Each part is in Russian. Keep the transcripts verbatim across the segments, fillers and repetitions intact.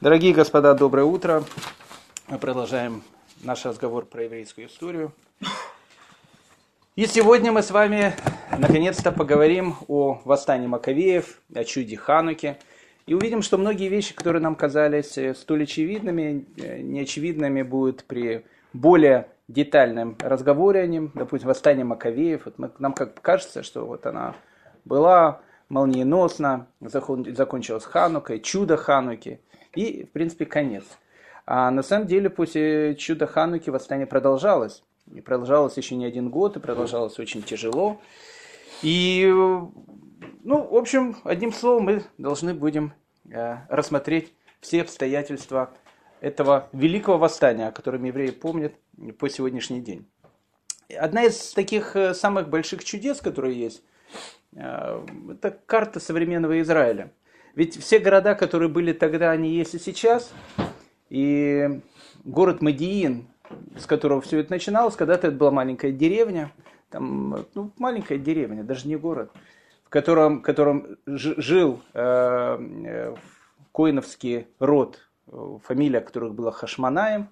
Дорогие господа, доброе утро. Мы продолжаем наш разговор про еврейскую историю. И сегодня мы с вами наконец-то поговорим о восстании Маккавеев, о чуде Хануки. И увидим, что многие вещи, которые нам казались столь очевидными, неочевидными будут при более детальном разговоре о нем. Допустим, восстание Маккавеев. Вот мы, нам как кажется, что вот она была молниеносно, закон, закончилась Ханукой, чудо Хануки. И, в принципе, конец. А на самом деле, после чуда Хануки восстание продолжалось. И продолжалось еще не один год, и продолжалось очень тяжело. И, ну, в общем, одним словом, мы должны будем э, рассмотреть все обстоятельства этого великого восстания, о котором евреи помнят по сегодняшний день. Одна из таких самых больших чудес, которые есть, э, это карта современного Израиля. Ведь все города, которые были тогда, они есть и сейчас. И город Модиин, с которого все это начиналось, когда-то это была маленькая деревня. Там, ну, маленькая деревня, даже не город, в котором, в котором жил э, коиновский род, фамилия которых была Хашмонаем,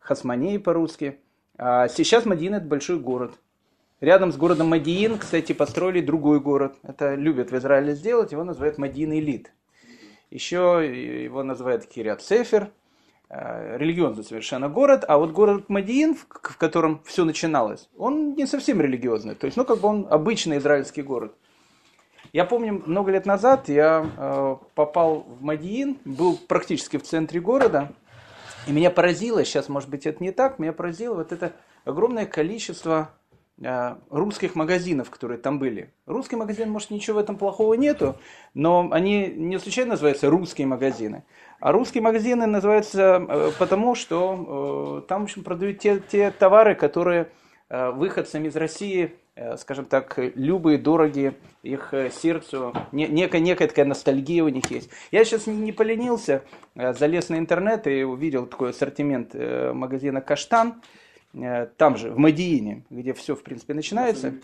Хасмоней по-русски. А сейчас Модиин – это большой город. Рядом с городом Модиин, кстати, построили другой город. Это любят в Израиле сделать. Его называют Модиин-элит. Еще его называют Кирьят-Сефер. Религиозный совершенно город. А вот город Модиин, в котором все начиналось, он не совсем религиозный. То есть, ну, как бы он обычный израильский город. Я помню, много лет назад я попал в Модиин, был практически в центре города. И меня поразило, сейчас, может быть, это не так, меня поразило вот это огромное количество русских магазинов, которые там были. Русский магазин, может, ничего в этом плохого нету, но они не случайно называются русские магазины. А русские магазины называются потому, что там, в общем, продают те, те товары, которые выходцам из России, скажем так, любые, дорогие их сердцу. Некая, некая такая ностальгия у них есть. Я сейчас не поленился, залез на интернет и увидел такой ассортимент магазина «Каштан», там же, в Модиине, где все, в принципе, начинается.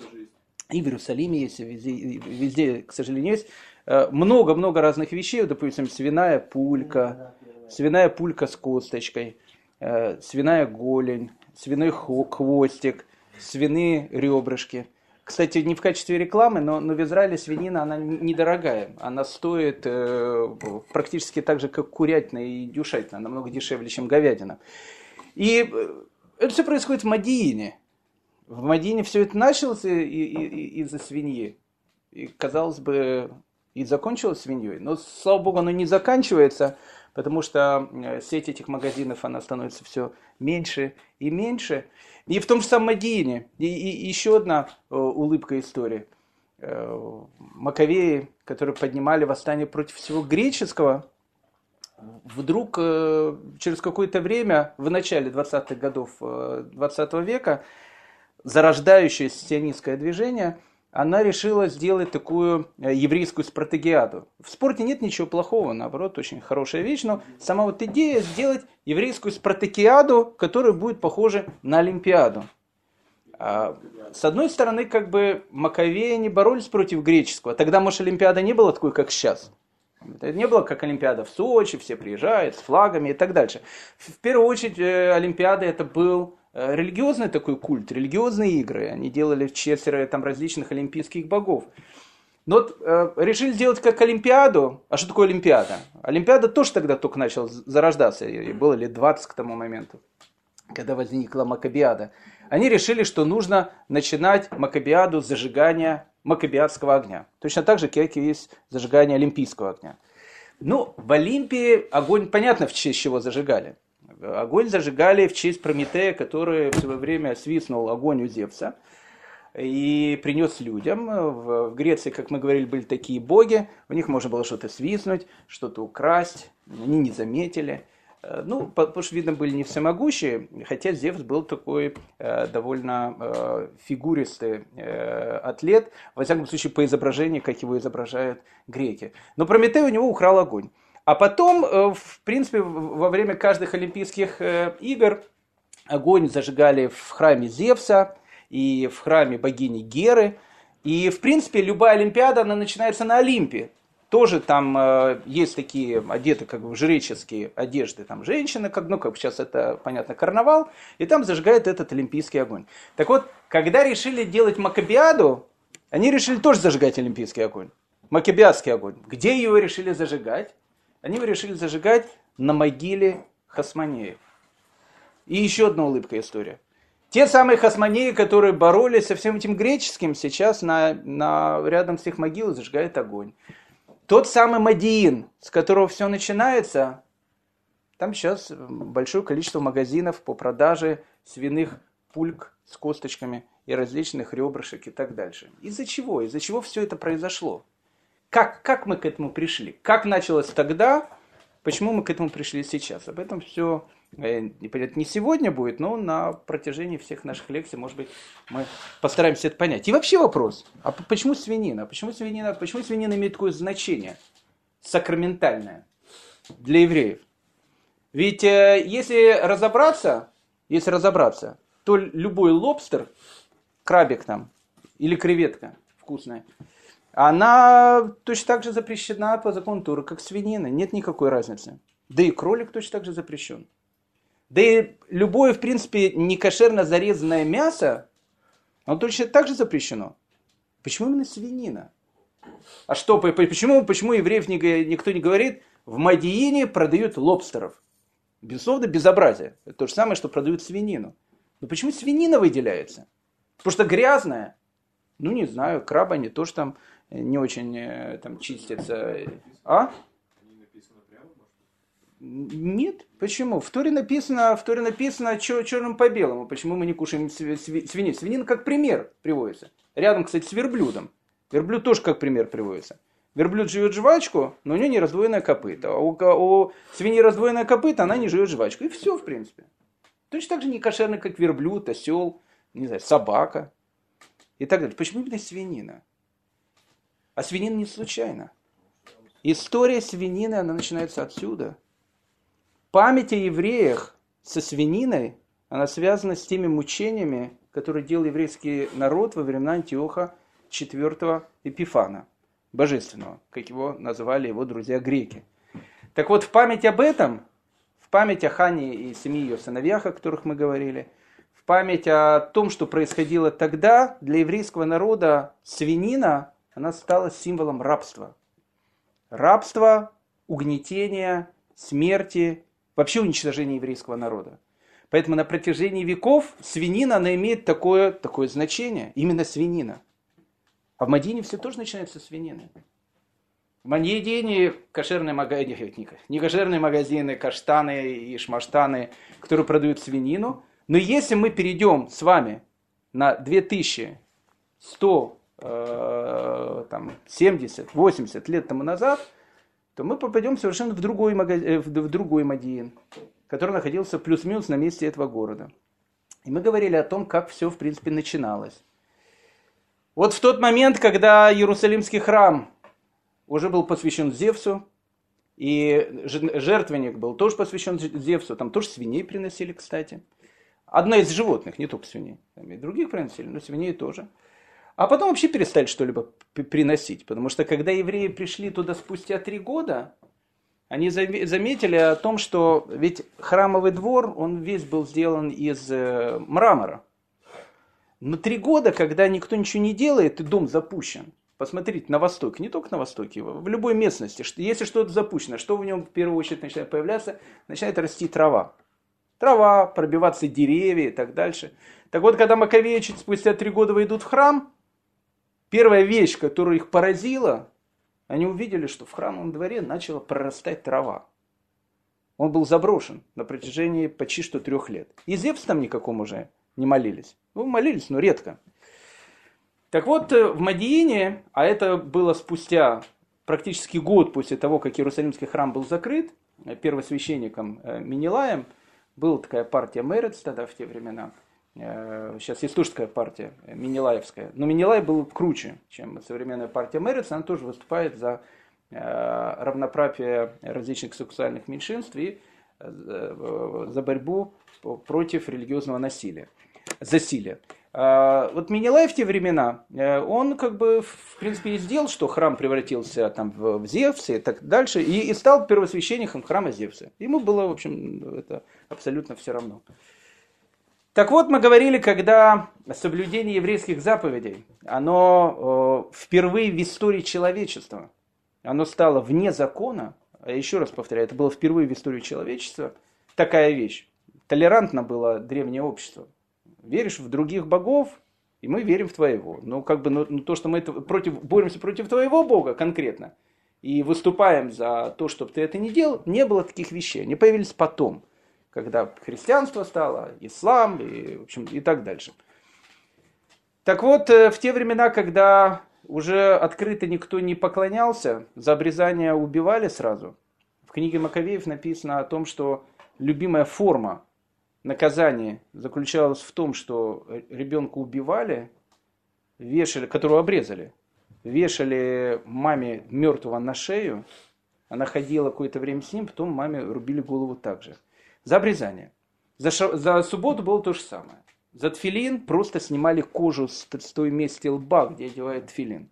И в Иерусалиме есть, везде, везде, к сожалению, есть. Много-много разных вещей. Допустим, свиная пулька, свиная пулька с косточкой, свиная голень, свиной хвостик, свиные ребрышки. Кстати, не в качестве рекламы, но, но в Израиле свинина, она недорогая. Она стоит практически так же, как курятина и дюшатина, намного дешевле, чем говядина. И... это все происходит в Модиине. В Модиине все это началось и, и, и, из-за свиньи. И, казалось бы, и закончилось свиньей. Но, слава богу, оно не заканчивается, потому что сеть этих магазинов, она становится все меньше и меньше. И в том же самом Модиине. И, и еще одна улыбка истории. Маккавеи, которые поднимали восстание против всего греческого, вдруг через какое-то время, в начале двадцатых годов двадцатого века, зарождающееся сионистское движение, она решила сделать такую еврейскую спартакиаду. В спорте нет ничего плохого, наоборот, очень хорошая вещь, но сама вот идея сделать еврейскую спартакиаду, которая будет похожа на Олимпиаду. С одной стороны, как бы Маккавеи не боролись против греческого. Тогда, может, Олимпиада не была такой, как сейчас. Это не было как Олимпиада в Сочи, все приезжают с флагами и так дальше. В первую очередь Олимпиада это был религиозный такой культ, религиозные игры. Они делали в честь там, различных олимпийских богов. Но вот, э, решили сделать как Олимпиаду. А что такое Олимпиада? Олимпиада тоже тогда только начала зарождаться. И было лет двадцать к тому моменту, когда возникла Маккабиада. Они решили, что нужно начинать Маккабиаду с зажигания маккабиадского огня. Точно так же, как и есть зажигание олимпийского огня. Ну, в Олимпии огонь, понятно, в честь чего зажигали. Огонь зажигали в честь Прометея, который в свое время свистнул огонь у Зевса и принес людям. В Греции, как мы говорили, были такие боги. У них можно было что-то свистнуть, что-то украсть. Они не заметили. Ну, потому что, видно, были не всемогущие, хотя Зевс был такой э, довольно э, фигуристый э, атлет, во всяком случае, по изображению, как его изображают греки. Но Прометей у него украл огонь. А потом, э, в принципе, во время каждых Олимпийских э, игр огонь зажигали в храме Зевса и в храме богини Геры. И, в принципе, любая Олимпиада, она начинается на Олимпе. Тоже там э, есть такие одеты как бы в жреческие одежды там женщины, как, ну как сейчас это, понятно, карнавал, и там зажигает этот олимпийский огонь. Так вот, когда решили делать Маккабиаду, они решили тоже зажигать олимпийский огонь, маккабиадский огонь. Где его решили зажигать? Они его решили зажигать на могиле Хашмонеев. И еще одна улыбкая история. Те самые Хашмонеи, которые боролись со всем этим греческим, сейчас на, на, рядом с их могилой зажигает огонь. Тот самый Модиин, с которого все начинается, там сейчас большое количество магазинов по продаже свиных пульк с косточками и различных ребрышек и так дальше. Из-за чего? Из-за чего все это произошло? Как, как мы к этому пришли? Как началось тогда? Почему мы к этому пришли сейчас? Об этом все не сегодня будет, но на протяжении всех наших лекций, может быть, мы постараемся это понять. И вообще вопрос, а почему свинина? Почему свинина, почему свинина имеет такое значение сакраментальное для евреев? Ведь если разобраться, если разобраться, то любой лобстер, крабик там или креветка вкусная, она точно так же запрещена по закону Торы, как свинина. Нет никакой разницы. Да и кролик точно так же запрещен. Да и любое, в принципе, некошерно зарезанное мясо, оно точно так же запрещено. Почему именно свинина? А что, почему, почему евреев никто не говорит, в Модиине продают лобстеров? Безусловно, безобразие. Это то же самое, что продают свинину. Но почему свинина выделяется? Потому что грязная. Ну, не знаю, краба не то, что там не очень там чистятся. А? Нет. Почему? В Торе написано, в Торе написано черным по белому. Почему мы не кушаем свинину? Свинина как пример приводится. Рядом, кстати, с верблюдом. Верблюд тоже как пример приводится. Верблюд жует жвачку, но у нее не раздвоенное копыто. А у, у свиньи раздвоенное копыто, она не жует жвачку. И все, в принципе. Точно так же не кошерно, как верблюд, осел, не знаю, собака и так далее. Почему именно свинина? А свинина не случайно. История свинины, она начинается отсюда. Память о евреях со свининой, она связана с теми мучениями, которые делал еврейский народ во времена Антиоха четвёртого Эпифана, божественного, как его называли его друзья-греки. Так вот, в память об этом, в память о Хане и семи ее сыновьях, о которых мы говорили, в память о том, что происходило тогда, для еврейского народа свинина, она стала символом рабства. Рабства, угнетения, смерти, вообще уничтожения еврейского народа. Поэтому на протяжении веков свинина, она имеет такое, такое значение. Именно свинина. А в Модиине все тоже начинается со свинины. В Модиине кошерные магазины, не кошерные магазины, каштаны и шмаштаны, которые продают свинину. Но если мы перейдем с вами на две тысячи сто семьдесят-восемьдесят лет тому назад, то мы попадем совершенно в другой, магаз... в другой Модиин, который находился плюс-минус на месте этого города. И мы говорили о том, как все, в принципе, начиналось. Вот в тот момент, когда Иерусалимский храм уже был посвящен Зевсу, и жертвенник был тоже посвящен Зевсу, там тоже свиней приносили, кстати. Одна из животных, не только свиней, там и других приносили, но свиней тоже. А потом вообще перестали что-либо приносить. Потому что когда евреи пришли туда спустя три года, они заметили о том, что ведь храмовый двор, он весь был сделан из мрамора. Но три года, когда никто ничего не делает и дом запущен, посмотрите, на востоке, не только на востоке, в любой местности, если что-то запущено, что в нем в первую очередь начинает появляться? Начинает расти трава. Трава, пробиваться деревья и так дальше. Так вот, когда Маккавеи чуть спустя три года войдут в храм, первая вещь, которая их поразила, они увидели, что в храмовом дворе начала прорастать трава. Он был заброшен на протяжении почти что трех лет. И Зевсу там никакому уже не молились. Ну, молились, но редко. Так вот, в Модиине, а это было спустя практически год после того, как Иерусалимский храм был закрыт, первосвященником Менелаем, была такая партия Мерец тогда в те времена, сейчас есть тоже такая партия, Менелаевская. Но Менелай был круче, чем современная партия Мерец. Она тоже выступает за равноправие различных сексуальных меньшинств и за борьбу против религиозного насилия, засилия. Вот Менелай в те времена, он как бы, в принципе, и сделал, что храм превратился там в Зевса и так дальше, и, и стал первосвященником храма Зевса. Ему было, в общем, это абсолютно все равно. Так вот, мы говорили, когда соблюдение еврейских заповедей, оно впервые в истории человечества, оно стало вне закона, еще раз повторяю, это было впервые в истории человечества, такая вещь. Толерантно было древнее общество. Веришь в других богов, и мы верим в твоего. Но как бы ну, то, что мы это против, боремся против твоего бога конкретно, и выступаем за то, чтобы ты это не делал, не было таких вещей. Они появились потом, когда христианство стало, ислам и, в общем, и так дальше. Так вот, в те времена, когда уже открыто никто не поклонялся, за обрезание убивали сразу. В книге Маккавеев написано о том, что любимая форма наказание заключалось в том, что ребенка убивали, вешали, которого обрезали, вешали маме мертвого на шею, она ходила какое-то время с ним, потом маме рубили голову также. За обрезание. За, ша... за субботу было то же самое. За тфилин просто снимали кожу с той месте лба, где одевают тфилин.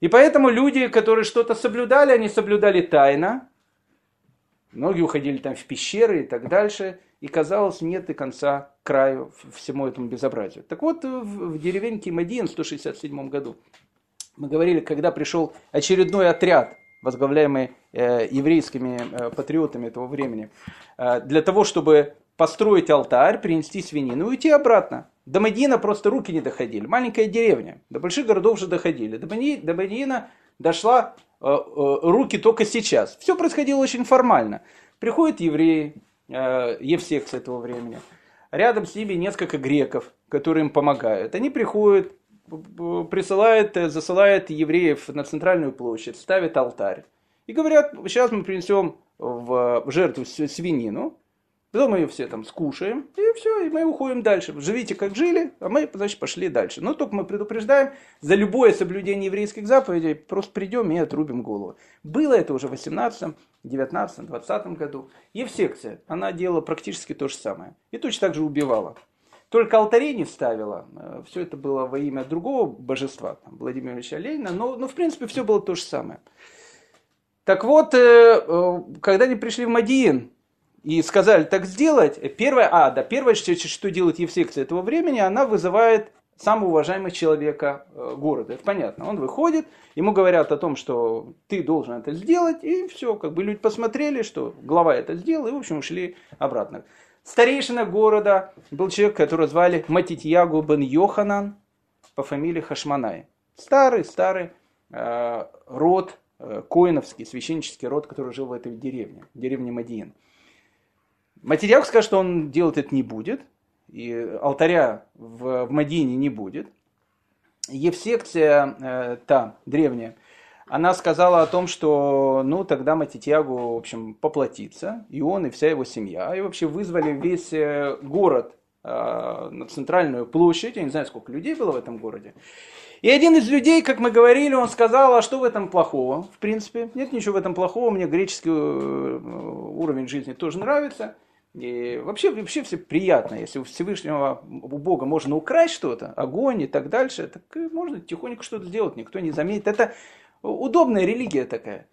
И поэтому люди, которые что-то соблюдали, они соблюдали тайно. Многие уходили там в пещеры и так дальше. И казалось, нет и конца краю всему этому безобразию. Так вот, в деревеньке Модиин в сто шестьдесят седьмом году мы говорили, когда пришел очередной отряд, возглавляемый еврейскими патриотами этого времени, для того, чтобы построить алтарь, принести свинину и уйти обратно. До Модиина просто руки не доходили. Маленькая деревня. До больших городов же доходили. До Модиина дошла руки только сейчас. Все происходило очень формально. Приходят евреи, Евсекция этого времени. Рядом с ними несколько греков, которые им помогают. Они приходят, присылают, засылают евреев на центральную площадь, ставят алтарь. И говорят, сейчас мы принесем в жертву свинину, потом мы ее все там скушаем, и все, и мы уходим дальше. Живите как жили, а мы, значит, пошли дальше. Но только мы предупреждаем, за любое соблюдение еврейских заповедей просто придем и отрубим голову. Было это уже в восемнадцатом, девятнадцатом, двадцатом году. Евсекция, она делала практически то же самое. И точно так же убивала. Только алтарей не ставила. Все это было во имя другого божества, там, Владимира Ильича Ленина. Но, но, в принципе, все было то же самое. Так вот, когда они пришли в Модиин, и сказали так сделать, первое, а, да, первое, что, что делает Евсекция этого времени, она вызывает самого уважаемого человека города. Это понятно. Он выходит, ему говорят о том, что ты должен это сделать, и все, как бы люди посмотрели, что глава это сделал, и, в общем, ушли обратно. Старейшина города был человек, которого звали Маттитьяху бен Йоханан по фамилии Хашмонай. Старый-старый э, род, э, коиновский, священнический род, который жил в этой деревне, деревне Модиин. Маттитьяху скажет, что он делать это не будет, и алтаря в, в Модиине не будет. Евсекция, э, та древняя, она сказала о том, что ну тогда Маттитьяху, в общем, поплатится, и он, и вся его семья. И вообще вызвали весь город э, на центральную площадь, я не знаю, сколько людей было в этом городе. И один из людей, как мы говорили, он сказал, а что в этом плохого, в принципе? Нет ничего в этом плохого, мне греческий уровень жизни тоже нравится. И вообще, вообще все приятно, если у Всевышнего, у Бога можно украсть что-то, огонь и так дальше, так можно тихонько что-то сделать, никто не заметит. Это удобная религия такая.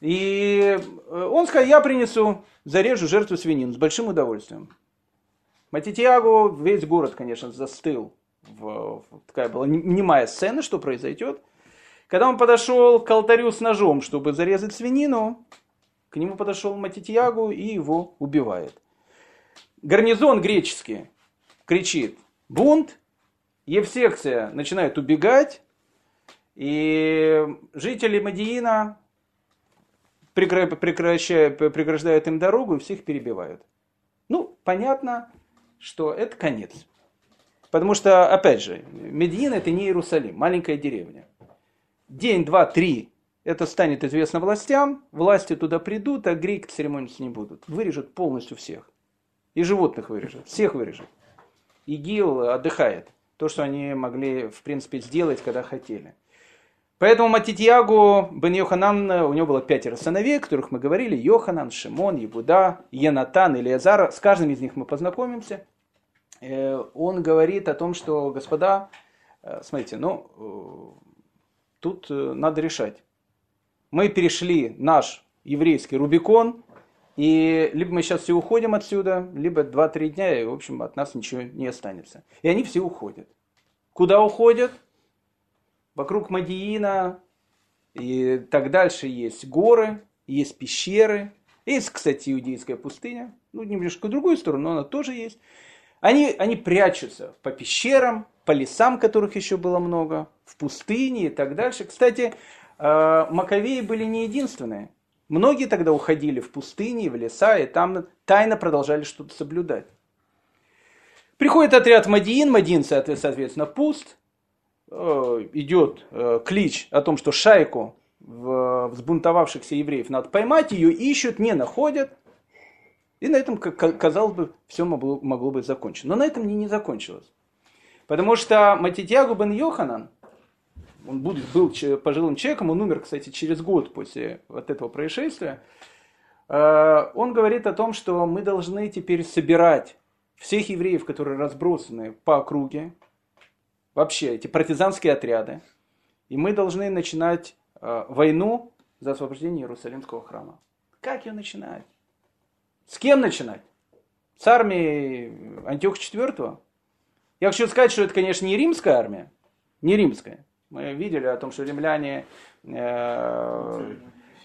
И он сказал, я принесу, зарежу жертву свинину с большим удовольствием. Маттитьяху, весь город, конечно, застыл. В, в, такая была немая сцена, что произойдет. Когда он подошел к алтарю с ножом, чтобы зарезать свинину, к нему подошел Маттитьяху и его убивает. Гарнизон греческий кричит «бунт», Евсекция начинает убегать, и жители Модиина прекра- прекращают, преграждают им дорогу и всех перебивают. Ну, понятно, что это конец. Потому что, опять же, Модиин это не Иерусалим, маленькая деревня. День, два, три это станет известно властям, власти туда придут, а греки церемониться не будут. Вырежут полностью всех. И животных вырежут, всех вырежут. ИГИЛ отдыхает. То, что они могли, в принципе, сделать, когда хотели. Поэтому Маттитьяху бен Йоханан, у него было пятеро сыновей, о которых мы говорили, Йоханан, Шимон, Ебуда, Енатан, Элеазар. С каждым из них мы познакомимся. он говорит о том, что, господа, смотрите, ну, тут надо решать. Мы перешли наш еврейский Рубикон, и либо мы сейчас все уходим отсюда, либо два-три дня, и, в общем, от нас ничего не останется. И они все уходят. Куда уходят? Вокруг Модиина и так дальше есть горы, есть пещеры. Есть, кстати, иудейская пустыня. Ну, немножко в другую сторону, но она тоже есть. Они, они прячутся по пещерам, по лесам, которых еще было много, в пустыне и так дальше. Кстати, Маккавеи были не единственные. Многие тогда уходили в пустыни, в леса, и там тайно продолжали что-то соблюдать. Приходит отряд Модиин, Модиин, соответственно, пуст. Идет клич о том, что шайку взбунтовавшихся евреев надо поймать, ее ищут, не находят. И на этом, казалось бы, все могло, могло быть закончено. Но на этом не, не закончилось. Потому что Маттитьяху бен Йоханан, он был пожилым человеком, он умер, кстати, через год после вот этого происшествия. Он говорит о том, что мы должны теперь собирать всех евреев, которые разбросаны по округе, вообще эти партизанские отряды, и мы должны начинать войну за освобождение Иерусалимского храма. Как ее начинать? С кем начинать? С армией Антиоха четвёртого? Я хочу сказать, что это, конечно, не римская армия, не римская. Мы видели о том, что римляне э,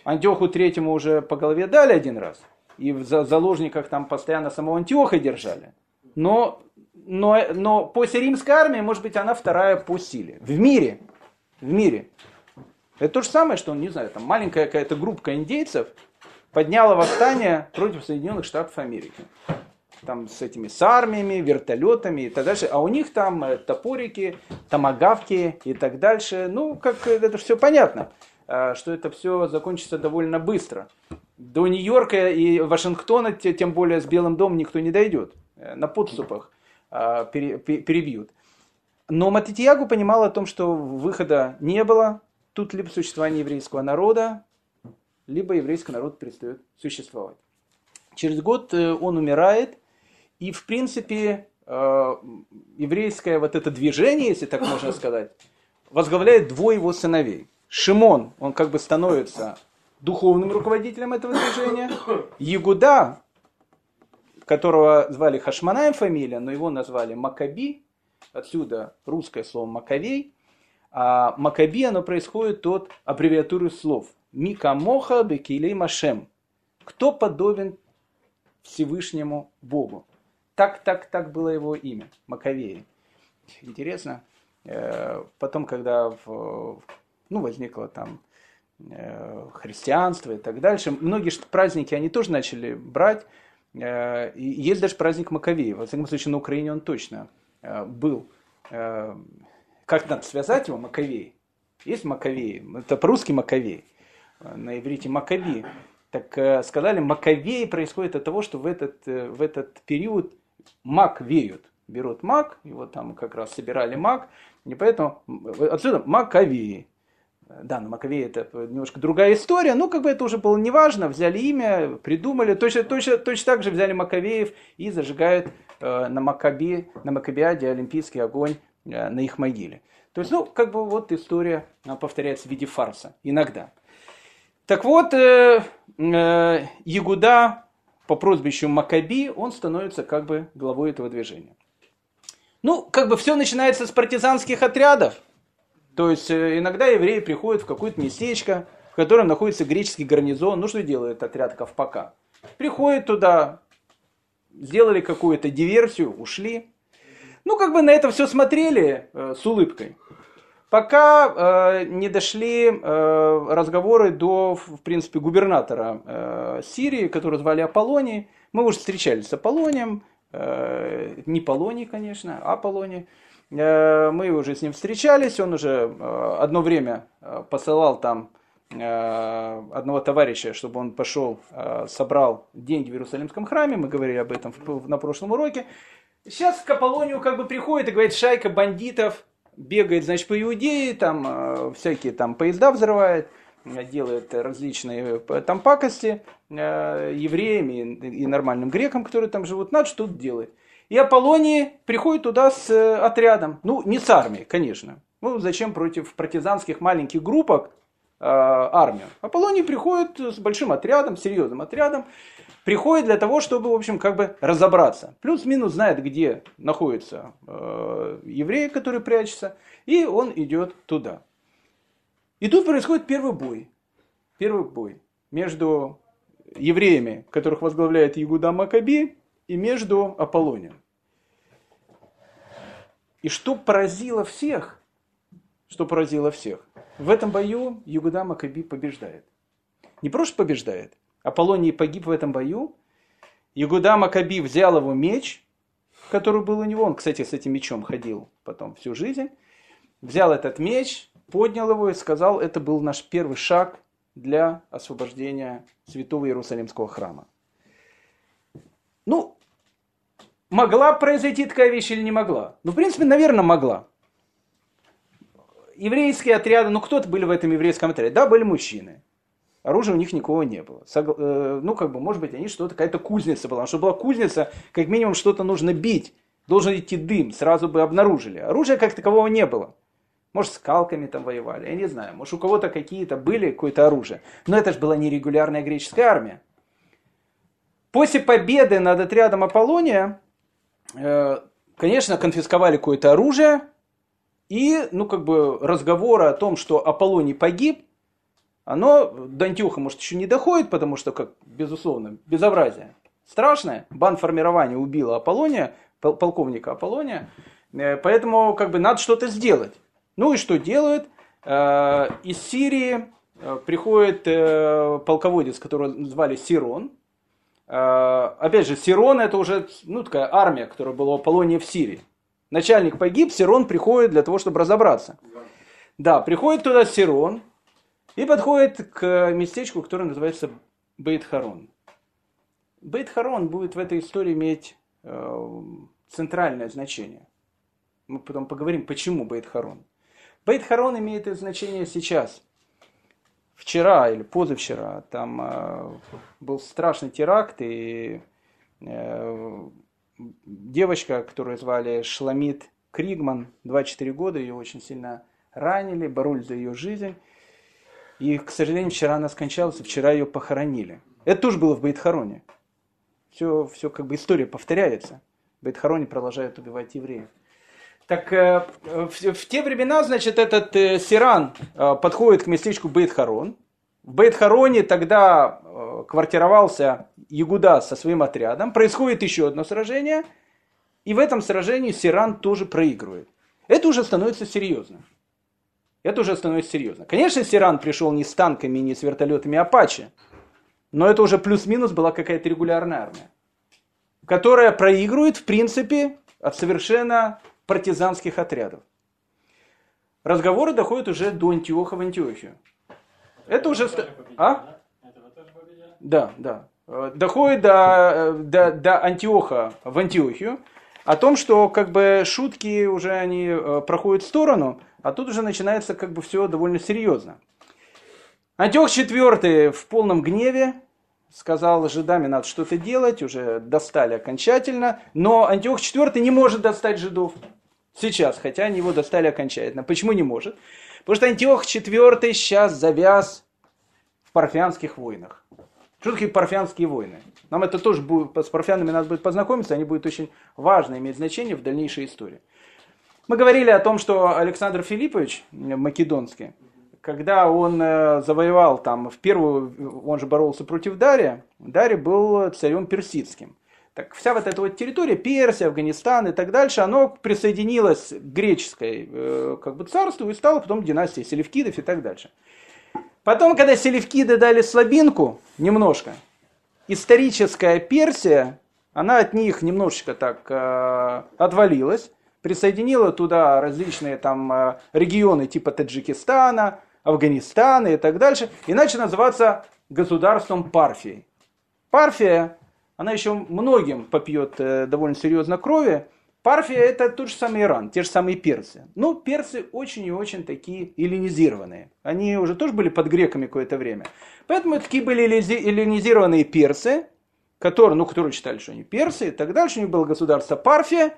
Антиоху третьему уже по голове дали один раз. И в заложниках там постоянно самого Антиоха держали. Но, но, но после римской армии, может быть, она вторая по силе. В мире. В мире. Это то же самое, что, не знаю, там маленькая какая-то группа индейцев подняла восстание против Соединенных Штатов Америки. Там с этими, с армиями, вертолетами и так дальше. А у них там топорики, томагавки и так дальше. Ну, как это все понятно, что это все закончится довольно быстро. До Нью-Йорка и Вашингтона, тем более с Белым домом, никто не дойдет. На подступах перебьют. Но Маттитьяху понимал о том, что выхода не было. Тут либо существование еврейского народа, либо еврейский народ перестает существовать. Через год он умирает. И, в принципе, еврейское вот это движение, если так можно сказать, возглавляет двое его сыновей. Шимон, он как бы становится духовным руководителем этого движения. Иегуда, которого звали Хашмонаем фамилия, но его назвали Макаби. Отсюда русское слово Маккавей. А Макаби, оно происходит от аббревиатуры слов. Микамоха бекилей машем. Кто подобен Всевышнему Богу. Так, так, так было его имя. Маккавей. Интересно. Потом, когда в, ну, возникло там христианство и так дальше, многие праздники они тоже начали брать. Есть даже праздник Маккавей. Во всяком случае, на Украине он точно был. Как надо связать его? Маккавей. Есть Маккавей. Это по-русски Маккавей. На иврите Маккаби. Так сказали, Маккавеи происходит от того, что в этот, в этот период мак веют. Берут мак, его там как раз собирали мак, и поэтому отсюда Маккавеи. Да, но Маккавеи это немножко другая история, но как бы это уже было неважно, взяли имя, придумали, точно, точно, точно так же взяли Маккавеев и зажигают э, на Макаби, на Маккабиаде олимпийский огонь э, на их могиле. То есть, ну, как бы вот история повторяется в виде фарса иногда. Так вот, Иегуда по прозвищу Маккаби, он становится как бы главой этого движения. Ну, как бы все начинается с партизанских отрядов. То есть, иногда евреи приходят в какое-то местечко, в котором находится греческий гарнизон. Ну, что делает отряд Ковпака? Приходят туда, сделали какую-то диверсию, ушли. Ну, как бы на это все смотрели с улыбкой. Пока э, не дошли э, разговоры до, в принципе, губернатора э, Сирии, которого звали Аполлоний. Мы уже встречались с Аполлонием, э, не Полоний, конечно, а Аполлоний. Э, мы уже с ним встречались, он уже э, одно время посылал там э, одного товарища, чтобы он пошел, э, собрал деньги в Иерусалимском храме, мы говорили об этом в, в, на прошлом уроке. Сейчас к Аполлонию как бы приходит и говорит, шайка бандитов бегает, значит, по Иудее, там э, всякие там поезда взрывает, делает различные там пакости э, евреям и, и нормальным грекам, которые там живут. Надо что-то делать. И Аполлоний приходит туда с отрядом. Ну, не с армией, конечно. Ну, зачем против партизанских маленьких группок э, армию? Аполлоний приходит с большим отрядом, серьезным отрядом. Приходит для того, чтобы, в общем, как бы разобраться. Плюс-минус знает, где находятся э, евреи, которые прячутся. И он идет туда. И тут происходит первый бой. Первый бой между евреями, которых возглавляет Иуда Маккаби, и между Аполлонием. И что поразило всех, что поразило всех, в этом бою Иуда Маккаби побеждает. Не просто побеждает, Аполлоний погиб в этом бою, Иуда Маккаби взял его меч, который был у него, он, кстати, с этим мечом ходил потом всю жизнь, взял этот меч, поднял его и сказал, это был наш первый шаг для освобождения святого Иерусалимского храма. Ну, могла произойти такая вещь или не могла? Ну, в принципе, наверное, могла. Еврейские отряды, ну, кто-то были в этом еврейском отряде. Да, были мужчины. Оружия у них никого не было. Ну, как бы, может быть, они что-то, какая-то кузница была. А чтобы была кузница, как минимум, что-то нужно бить. Должен идти дым, сразу бы обнаружили. Оружия как такового не было. Может, скалками там воевали, я не знаю. Может, у кого-то какие-то были, какое-то оружие. Но это же была нерегулярная греческая армия. После победы над отрядом Аполлония, конечно, конфисковали какое-то оружие. И, ну, как бы, разговоры о том, что Аполлоний погиб, оно до Антиоха, может, еще не доходит, потому что, как, безусловно, безобразие страшное. Банформирование убило Аполлония, полковника Аполлония. Поэтому, как бы, надо что-то сделать. Ну и что делают? Из Сирии приходит полководец, которого звали Сирон. Опять же, Сирон это уже ну, такая армия, которая была у Аполлония в Сирии. Начальник погиб, Сирон приходит для того, чтобы разобраться. Да, приходит туда Сирон и подходит к местечку, которое называется Бет-Хорон. Бет-Хорон будет в этой истории иметь центральное значение. Мы потом поговорим, почему Бет-Хорон. Бет-Хорон имеет значение сейчас. Вчера или позавчера там э, был страшный теракт, и э, девочка, которую звали Шламит Кригман, двадцать четыре года, ее очень сильно ранили, боролись за ее жизнь. И, к сожалению, вчера она скончалась, и вчера ее похоронили. Это тоже было в Бет-Хороне. Все, все как бы история повторяется. В Бет-Хороне продолжают убивать евреев. Так в те времена, значит, этот Сиран подходит к местечку Бет-Хорон. В Бет-Хороне тогда квартировался Иегуда со своим отрядом. Происходит еще одно сражение. И в этом сражении Сиран тоже проигрывает. Это уже становится серьезно. Это уже становится серьезно. Конечно, Сиран пришел не с танками, не с вертолетами Апачи. Но это уже плюс-минус была какая-то регулярная армия. Которая проигрывает, в принципе, от совершенно... партизанских отрядов. Разговоры доходят уже до Антиоха в Антиохию. Это уже... Ст... А? Да, да. Доходит до, до, до Антиоха в Антиохию. О том, что как бы шутки уже они проходят в сторону, а тут уже начинается как бы все довольно серьезно. Антиох четвёртый в полном гневе сказал, жидами надо что-то делать, уже достали окончательно, но Антиох четвёртый не может достать жидов сейчас, хотя они его достали окончательно. Почему не может? Потому что Антиох четвёртый сейчас завяз в парфянских войнах. Что такое парфянские войны? Нам это тоже будет, с парфянами надо будет познакомиться, они будут очень важно иметь значение в дальнейшей истории. Мы говорили о том, что Александр Филиппович Македонский, когда он завоевал там, в первую, он же боролся против Дария, Дарий был царем персидским. Так вся вот эта вот территория, Персия, Афганистан и так дальше, она присоединилась к греческой как бы, царству и стала потом династией селевкидов и так дальше. Потом, когда селевкиды дали слабинку немножко, историческая Персия, она от них немножечко так отвалилась, присоединила туда различные там регионы типа Таджикистана, Афганистана и так дальше, иначе называться государством Парфии. Парфия, она еще многим попьет довольно серьезно крови. Парфия это тот же самый Иран, те же самые персы. Но персы очень и очень такие эллинизированные. Они уже тоже были под греками какое-то время. Поэтому такие были эллинизированные персы, которые, ну, которые считали, что они персы, и так дальше. У них было государство Парфия.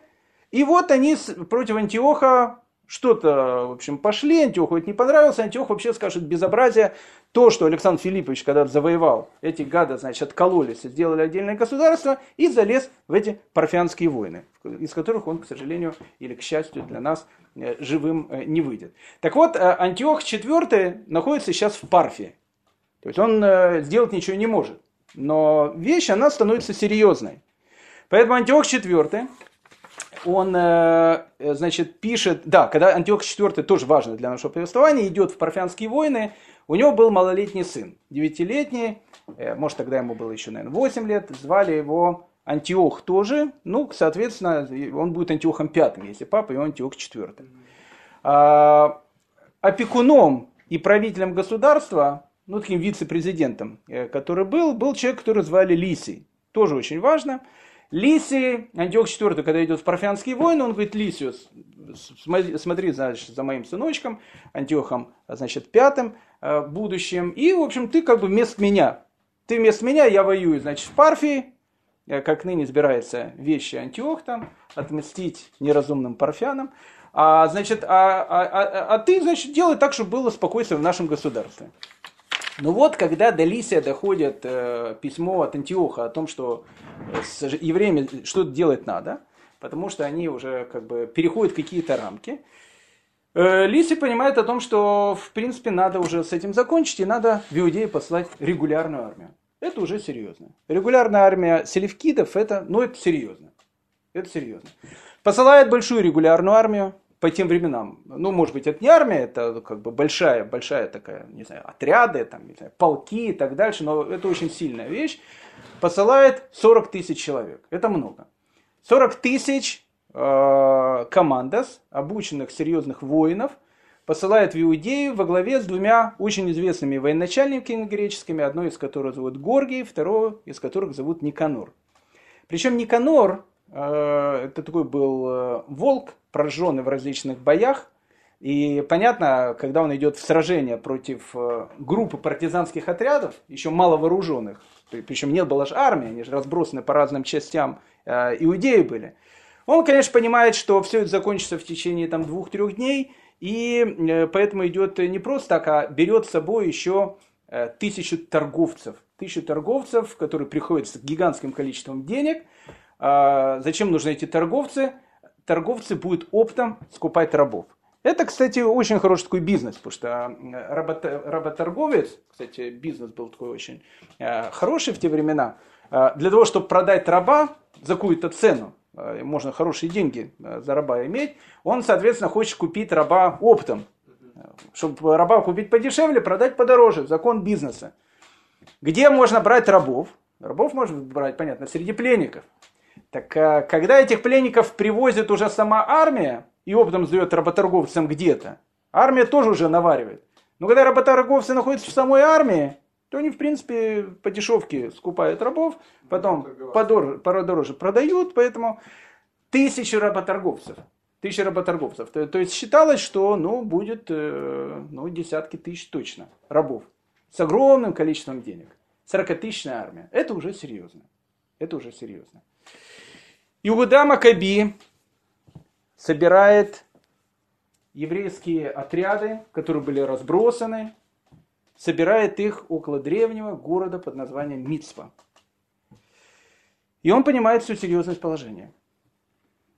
И вот они против Антиоха что-то, в общем, пошли. Антиоху это не понравилось. Антиох вообще скажет безобразие. То, что Александр Филиппович когда-то завоевал, эти гады, значит, откололись, сделали отдельное государство и залез в эти парфянские войны, из которых он, к сожалению, или к счастью для нас, живым не выйдет. Так вот, Антиох четвёртый находится сейчас в Парфии. То есть он сделать ничего не может. Но вещь, она становится серьезной. Поэтому Антиох четвёртый, он, значит, пишет... Да, когда Антиох четвёртый, тоже важно для нашего повествования, идет в парфянские войны, у него был малолетний сын, девятилетний, может, тогда ему было еще, наверное, восемь лет, звали его Антиох тоже, ну, соответственно, он будет Антиохом пятым, если папа, и он Антиох четвёртый. А, опекуном и правителем государства... ну, таким вице-президентом, который был, был человек, который звали Лисий. Тоже очень важно. Лисий, Антиох четвёртый, когда идет в парфянские войны, он говорит: Лисиус, смотри, значит, за моим сыночком, Антиохом, значит, пятым, будущим, и, в общем, ты как бы вместо меня. Ты вместо меня, я воюю, значит, в Парфии, как ныне избирается вещи Антиох там, отмстить неразумным парфянам. А, значит, а, а, а ты, значит, делай так, чтобы было спокойствие в нашем государстве. Ну вот, когда до Лисия доходит э, письмо от Антиоха о том, что с евреями что-то делать надо, потому что они уже как бы переходят какие-то рамки, э, Лисий понимает о том, что в принципе надо уже с этим закончить, и надо в Иудею послать регулярную армию. Это уже серьезно. Регулярная армия селевкидов, это, ну, это серьезно. Это серьезно. Посылает большую регулярную армию. По тем временам, ну, может быть, это не армия, это как бы большая, большая такая, не знаю, отряды, там, не знаю, полки и так дальше, но это очень сильная вещь. Посылает сорок тысяч человек, это много. сорок тысяч э, командос, обученных серьезных воинов, посылает в Иудею во главе с двумя очень известными военачальниками греческими, одного из которых зовут Горгий, второго из которых зовут Никанор. Причем Никанор, э, это такой был э, волк, прожженный в различных боях. И понятно, когда он идет в сражение против группы партизанских отрядов, еще мало вооруженных, причем не было же армии, они же разбросаны по разным частям Иудеи были. Он, конечно, понимает, что все это закончится в течение там, двух-трех дней, и поэтому идет не просто так, а берет с собой еще тысячу торговцев. Тысячу торговцев, которые приходят с гигантским количеством денег. Зачем нужны эти торговцы? Торговцы будут оптом скупать рабов. Это, кстати, очень хороший такой бизнес, потому что работорговец, кстати, бизнес был такой очень хороший в те времена, для того, чтобы продать раба за какую-то цену, можно хорошие деньги за раба иметь, он, соответственно, хочет купить раба оптом. Чтобы раба купить подешевле, продать подороже, закон бизнеса. Где можно брать рабов? Рабов можно брать, понятно, среди пленников. Так когда этих пленников привозит уже сама армия и оптом сдает работорговцам где-то, армия тоже уже наваривает. Но когда работорговцы находятся в самой армии, то они, в принципе, по дешевке скупают рабов, потом подороже, подороже продают, поэтому тысячи работорговцев. Тысячи работорговцев. То, то есть считалось, что ну, будет э, ну, десятки тысяч точно рабов с огромным количеством денег. сорокатысячная армия. Это уже серьезно. Это уже серьезно. Иуда Маккаби собирает еврейские отряды, которые были разбросаны, собирает их около древнего города под названием Мицпа. И он понимает всю серьезность положения.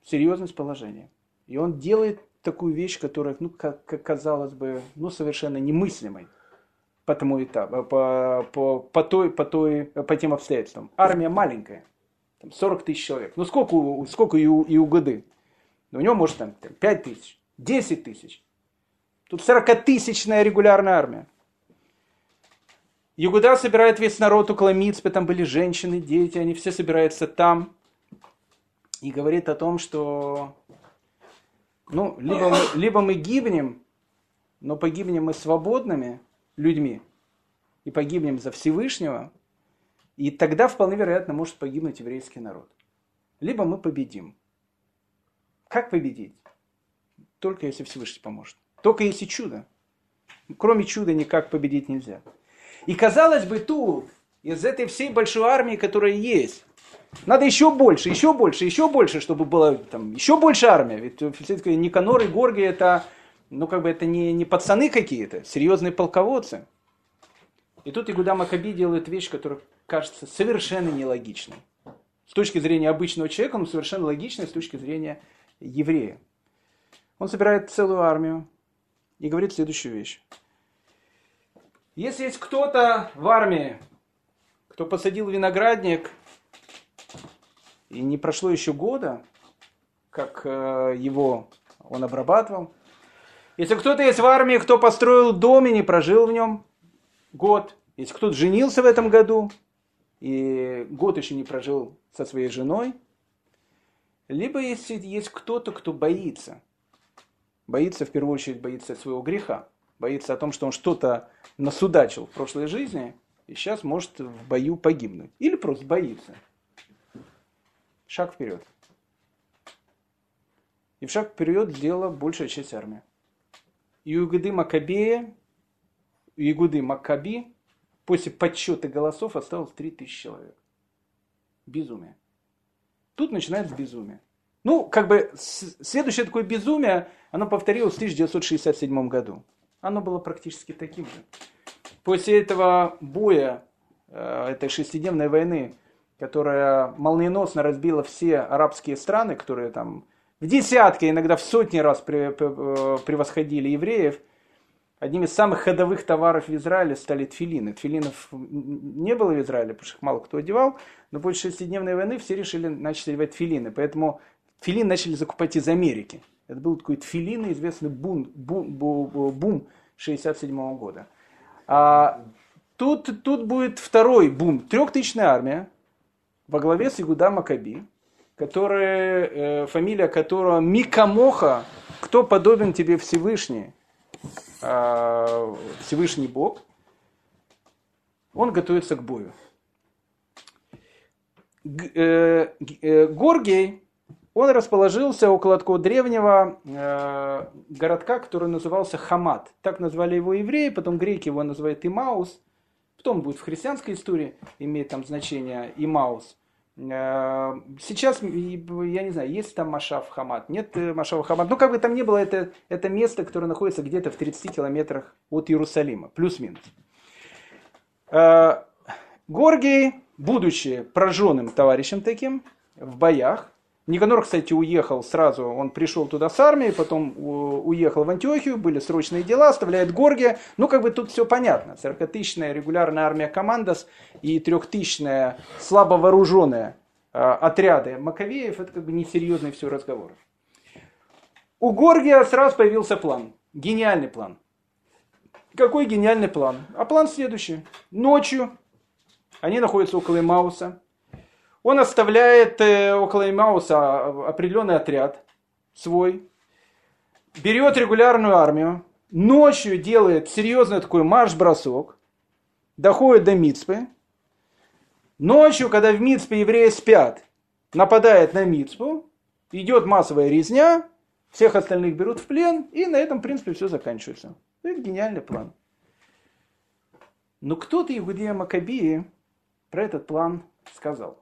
Серьезность положения. И он делает такую вещь, которая, ну, как, как казалось бы, ну, совершенно немыслимой по тому этапу, по, по, по, той, по, той, по тем обстоятельствам. Армия маленькая. сорок тысяч человек. Ну сколько, сколько и у, и у ГД? Ну, у него может там пять тысяч, десять тысяч. Тут сорокатысячная регулярная армия. Иуда собирает весь народ около Мицпы, там были женщины, дети, они все собираются там. И говорит о том, что ну, либо мы, либо мы гибнем, но погибнем мы свободными людьми и погибнем за Всевышнего, и тогда вполне вероятно может погибнуть еврейский народ. Либо мы победим. Как победить? Только если Всевышний поможет. Только если чудо. Кроме чуда никак победить нельзя. И казалось бы, тут из этой всей большой армии, которая есть. Надо еще больше, еще больше, еще больше, чтобы было там, еще больше армия. Ведь все-таки Никанор и Горгий это, ну, как бы это не, не пацаны какие-то, серьезные полководцы. И тут Иуда Маккаби делает вещь, которая кажется совершенно нелогичной. С точки зрения обычного человека, но совершенно логичной с точки зрения еврея. Он собирает целую армию и говорит следующую вещь. Если есть кто-то в армии, кто посадил виноградник, и не прошло еще года, как его он обрабатывал. Если кто-то есть в армии, кто построил дом и не прожил в нем год. Если кто-то женился в этом году и год еще не прожил со своей женой. Либо если есть кто-то, кто боится. Боится, в первую очередь, боится своего греха. Боится о том, что он что-то насудачил в прошлой жизни и сейчас может в бою погибнуть. Или просто боится. Шаг вперед. И в шаг вперед сделала большая часть армии. И у Иуды Маккабея, у Иуды Маккаби после подсчета голосов осталось три тысячи человек. Безумие. Тут начинается безумие. Ну, как бы следующее такое безумие, оно повторилось в тысяча девятьсот шестьдесят седьмом году. Оно было практически таким же. После этого боя, этой шестидневной войны, которая молниеносно разбила все арабские страны, которые там в десятки, иногда в сотни раз превосходили евреев. Одним из самых ходовых товаров в Израиле стали тфилины. Тфилинов не было в Израиле, потому что их мало кто одевал, но после шестидневной войны все решили начать одевать тфилины, поэтому тфилин начали закупать из Америки. Это был такой тфилин, известный бум, бум, бум шестьдесят седьмого года. А тут, тут будет второй бум, трехтысячная армия, во главе с Иуда Маккаби, который, э, фамилия которого Микамоха, кто подобен тебе Всевышний, э, Всевышний Бог, он готовится к бою. Г, э, э, Горгий, он расположился около такого древнего э, городка, который назывался Хамат. Так назвали его евреи, потом греки его называют Имаус, потом будет в христианской истории, имеет там значение Имаус. Сейчас, я не знаю, есть там Машав Хамат, нет Машава Хамат. Ну, как бы там ни было, это, это место, которое находится где-то в тридцати километрах от Иерусалима, плюс-минус. Горгий, будучи пораженным товарищем таким в боях, Никанор, кстати, уехал сразу, он пришел туда с армией, потом уехал в Антиохию, были срочные дела, оставляет Горгия. Ну, как бы тут все понятно. сорокатысячная регулярная армия Командос и трехтысячная слабо вооруженная э, отряды Маккавеев, это как бы несерьезный все разговор. У Горгия сразу появился план, гениальный план. Какой гениальный план? А план следующий. Ночью они находятся около Имауса. Он оставляет около Имауса определенный отряд свой, берет регулярную армию, ночью делает серьезный такой марш-бросок, доходит до Мицпы. Ночью, когда в Мицпе евреи спят, нападает на Мицпу, идет массовая резня, всех остальных берут в плен, и на этом, в принципе, все заканчивается. Это гениальный план. Но кто-то Иуде Маккаби про этот план сказал.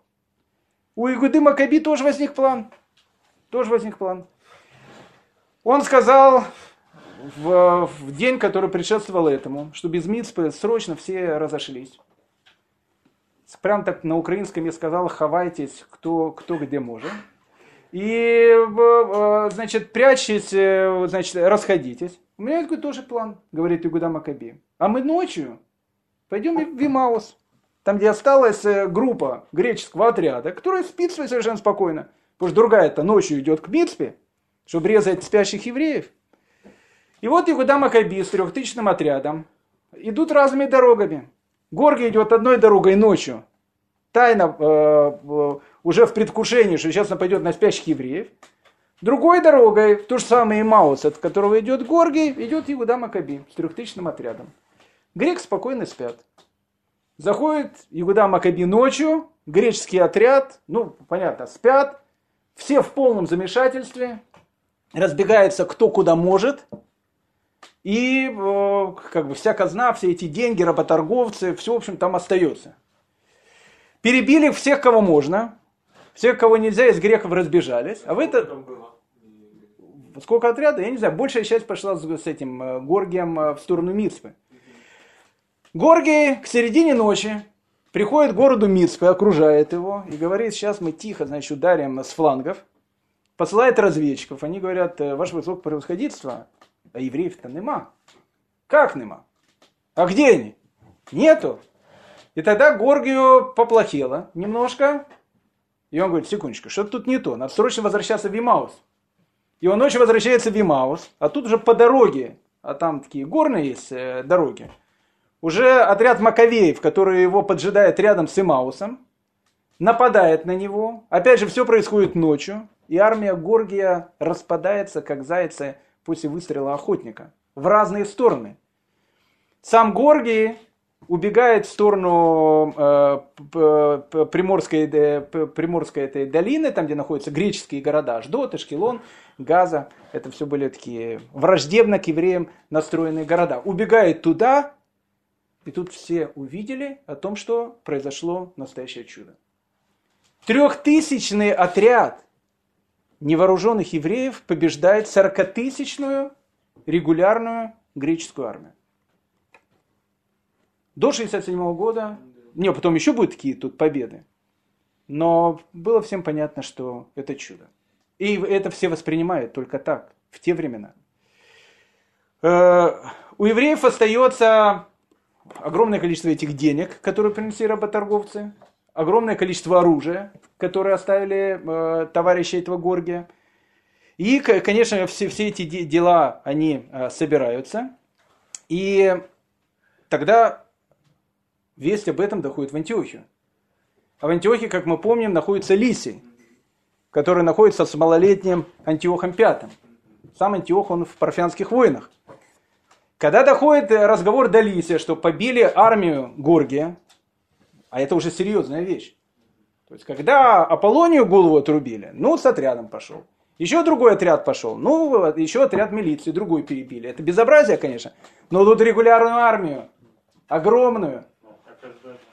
У Иуды Маккаби тоже возник план. Тоже возник план. Он сказал в, в день, который предшествовал этому, что без Мицпы срочно все разошлись. Прям так на украинском я сказал, хавайтесь, кто, кто где может. И, значит, прячьтесь, значит, расходитесь. У меня такой тоже план, говорит Иуда Маккаби. А мы ночью пойдем в Имаус. Там, где осталась группа греческого отряда, которая спит совершенно спокойно. Потому что другая-то ночью идет к Мицпе, чтобы резать спящих евреев. И вот Иуда Маккаби с трехтысячным отрядом идут разными дорогами. Горгий идет одной дорогой ночью, тайно, э, уже в предвкушении, что сейчас нападет на спящих евреев. Другой дорогой, в ту же самую Имаус, от которого идет Горгий, идет Иуда Маккаби с трехтысячным отрядом. Грек спокойно спят. Заходит Иуда Маккаби ночью, греческий отряд, ну, понятно, спят, все в полном замешательстве, разбегается кто куда может, и э, как бы вся казна, все эти деньги, работорговцы, все, в общем, там остается. Перебили всех, кого можно. Всех, кого нельзя, из греков разбежались. А в это... Сколько отряда? Я не знаю. Большая часть пошла с этим Горгием в сторону Мицпы. Горгий к середине ночи приходит к городу Мицпы, окружает его и говорит: сейчас мы тихо, значит, ударим с флангов. Посылает разведчиков. Они говорят: ваше высокопревосходительство, а евреев-то нема. Как нема? А где они? Нету. И тогда Горгию поплохело немножко. И он говорит: секундочку, что-то тут не то. Надо срочно возвращаться в Имаус. И он ночью возвращается в Имаус. А тут уже по дороге, а там такие горные есть э, дороги, уже отряд Маккавеев, который его поджидает рядом с Имаусом, нападает на него. Опять же, все происходит ночью. И армия Горгия распадается, как зайцы после выстрела охотника. В разные стороны. Сам Горгий убегает в сторону э, приморской, э, приморской этой долины, там, где находятся греческие города, Ашдод, Ашкелон, Газа. Это все были такие враждебно к евреям настроенные города. Убегает туда, и тут все увидели о том, что произошло настоящее чудо. Трехтысячный отряд невооруженных евреев побеждает сорокатысячную регулярную греческую армию. До шестьдесят седьмого года, не, потом еще будут такие тут победы, но было всем понятно, что это чудо. И это все воспринимают только так, в те времена. У евреев остается огромное количество этих денег, которые принесли работорговцы, огромное количество оружия, которое оставили товарищи этого Горгия. И, конечно, все, все эти дела, они собираются, и тогда... Весть об этом доходит в Антиохию. А в Антиохии, как мы помним, находится Лисий, который находится с малолетним Антиохом V. Сам Антиох, он в парфянских войнах. Когда доходит разговор до Лисия, что побили армию Горгия, а это уже серьезная вещь. То есть, когда Аполлонию голову отрубили, ну, с отрядом пошел. Еще другой отряд пошел, ну, еще отряд милиции, другой перебили. Это безобразие, конечно, но тут регулярную армию, огромную,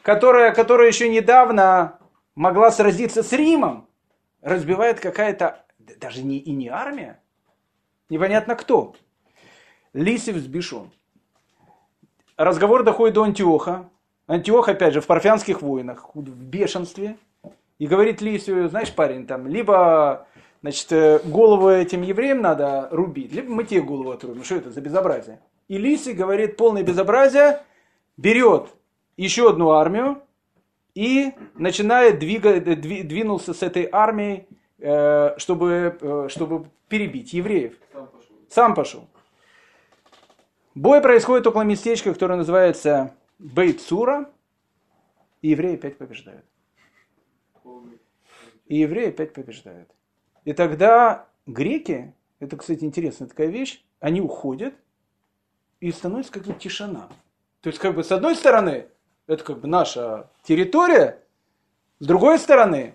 Которая, которая еще недавно могла сразиться с Римом, разбивает какая-то, даже не, и не армия, непонятно кто. Лисий взбешен. Разговор доходит до Антиоха. Антиох, опять же, в парфянских войнах, в бешенстве. И говорит Лисию: знаешь, парень, там, либо значит, голову этим евреям надо рубить, либо мы тебе голову отрубим. Что это за безобразие? И Лисий говорит: полное безобразие, берет еще одну армию и начинает двигать, двинулся с этой армией, чтобы, чтобы перебить евреев. Сам пошел. Сам пошел. Бой происходит около местечка, которое называется Бейт-Сура, и евреи опять побеждают. И евреи опять побеждают. И тогда греки, это, кстати, интересная такая вещь, они уходят, и становится как бы тишина. То есть, как бы, с одной стороны... Это как бы наша территория. С другой стороны,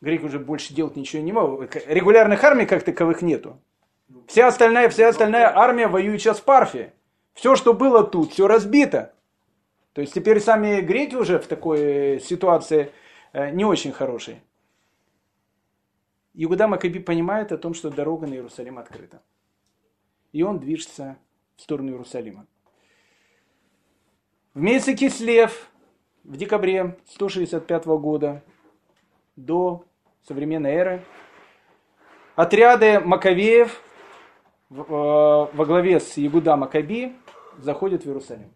греки уже больше делать ничего не могут. Регулярных армий как таковых нету. Вся остальная, вся остальная армия воюет сейчас в Парфии. Все, что было тут, все разбито. То есть теперь сами греки уже в такой ситуации не очень хорошей. Иуда Маккаби понимает о том, что дорога на Иерусалим открыта. И он движется в сторону Иерусалима. В месяце Кислев, в декабре сто шестьдесят пятого года до современной эры, отряды Маккавеев во главе с Иуда Маккаби заходят в Иерусалим.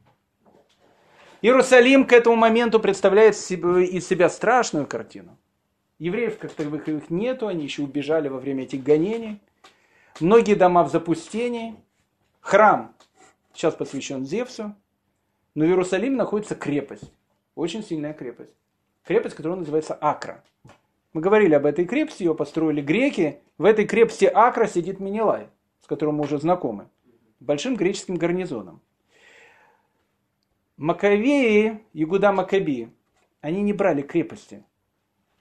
Иерусалим к этому моменту представляет из себя страшную картину. Евреев как таковых их нету, они еще убежали во время этих гонений. Многие дома в запустении. Храм сейчас посвящен Зевсу. Но в Иерусалиме находится крепость, очень сильная крепость. Крепость, которая называется Акра. Мы говорили об этой крепости, ее построили греки. В этой крепости Акра сидит Менелай, с которым мы уже знакомы, большим греческим гарнизоном. Маккавеи, Иуда Маккаби, они не брали крепости.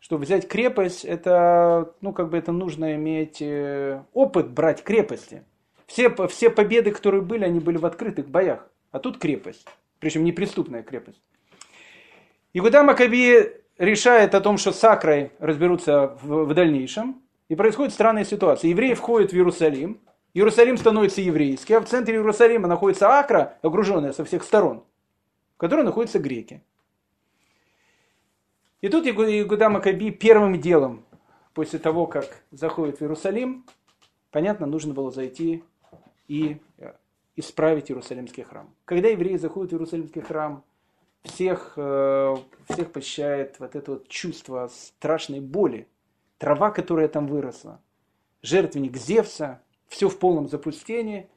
Чтобы взять крепость, это, ну, как бы это нужно иметь опыт брать крепости. Все, все победы, которые были, они были в открытых боях, а тут крепость. Причем неприступная крепость. Иуда Маккаби решает о том, что с Акрой разберутся в, в дальнейшем. И происходит странная ситуация. Евреи входят в Иерусалим. Иерусалим становится еврейским. А в центре Иерусалима находится Акра, окруженная со всех сторон, в которой находятся греки. И тут Иуда Маккаби первым делом, после того, как заходит в Иерусалим, понятно, нужно было зайти и исправить Иерусалимский храм. Когда евреи заходят в Иерусалимский храм, всех, всех посещает вот это вот чувство страшной боли. Трава, которая там выросла, жертвенник Зевса, все в полном запустении.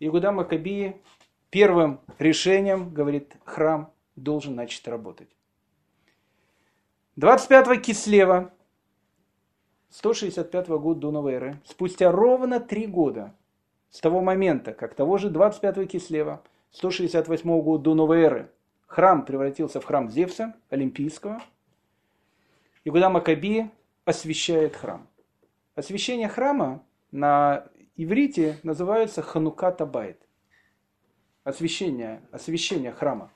Иуда Маккаби первым решением говорит, храм должен начать работать. двадцать пятого Кислева, сто шестьдесят пятого года до новой эры, спустя ровно три года с того момента, как того же двадцать пятого Кислева, сто шестьдесят восьмого года до новой эры, храм превратился в храм Зевса, Олимпийского, Иуда Маккаби освящает храм. Освящение храма на иврите называется Ханукат а-Байт. Освящение, освящение храма.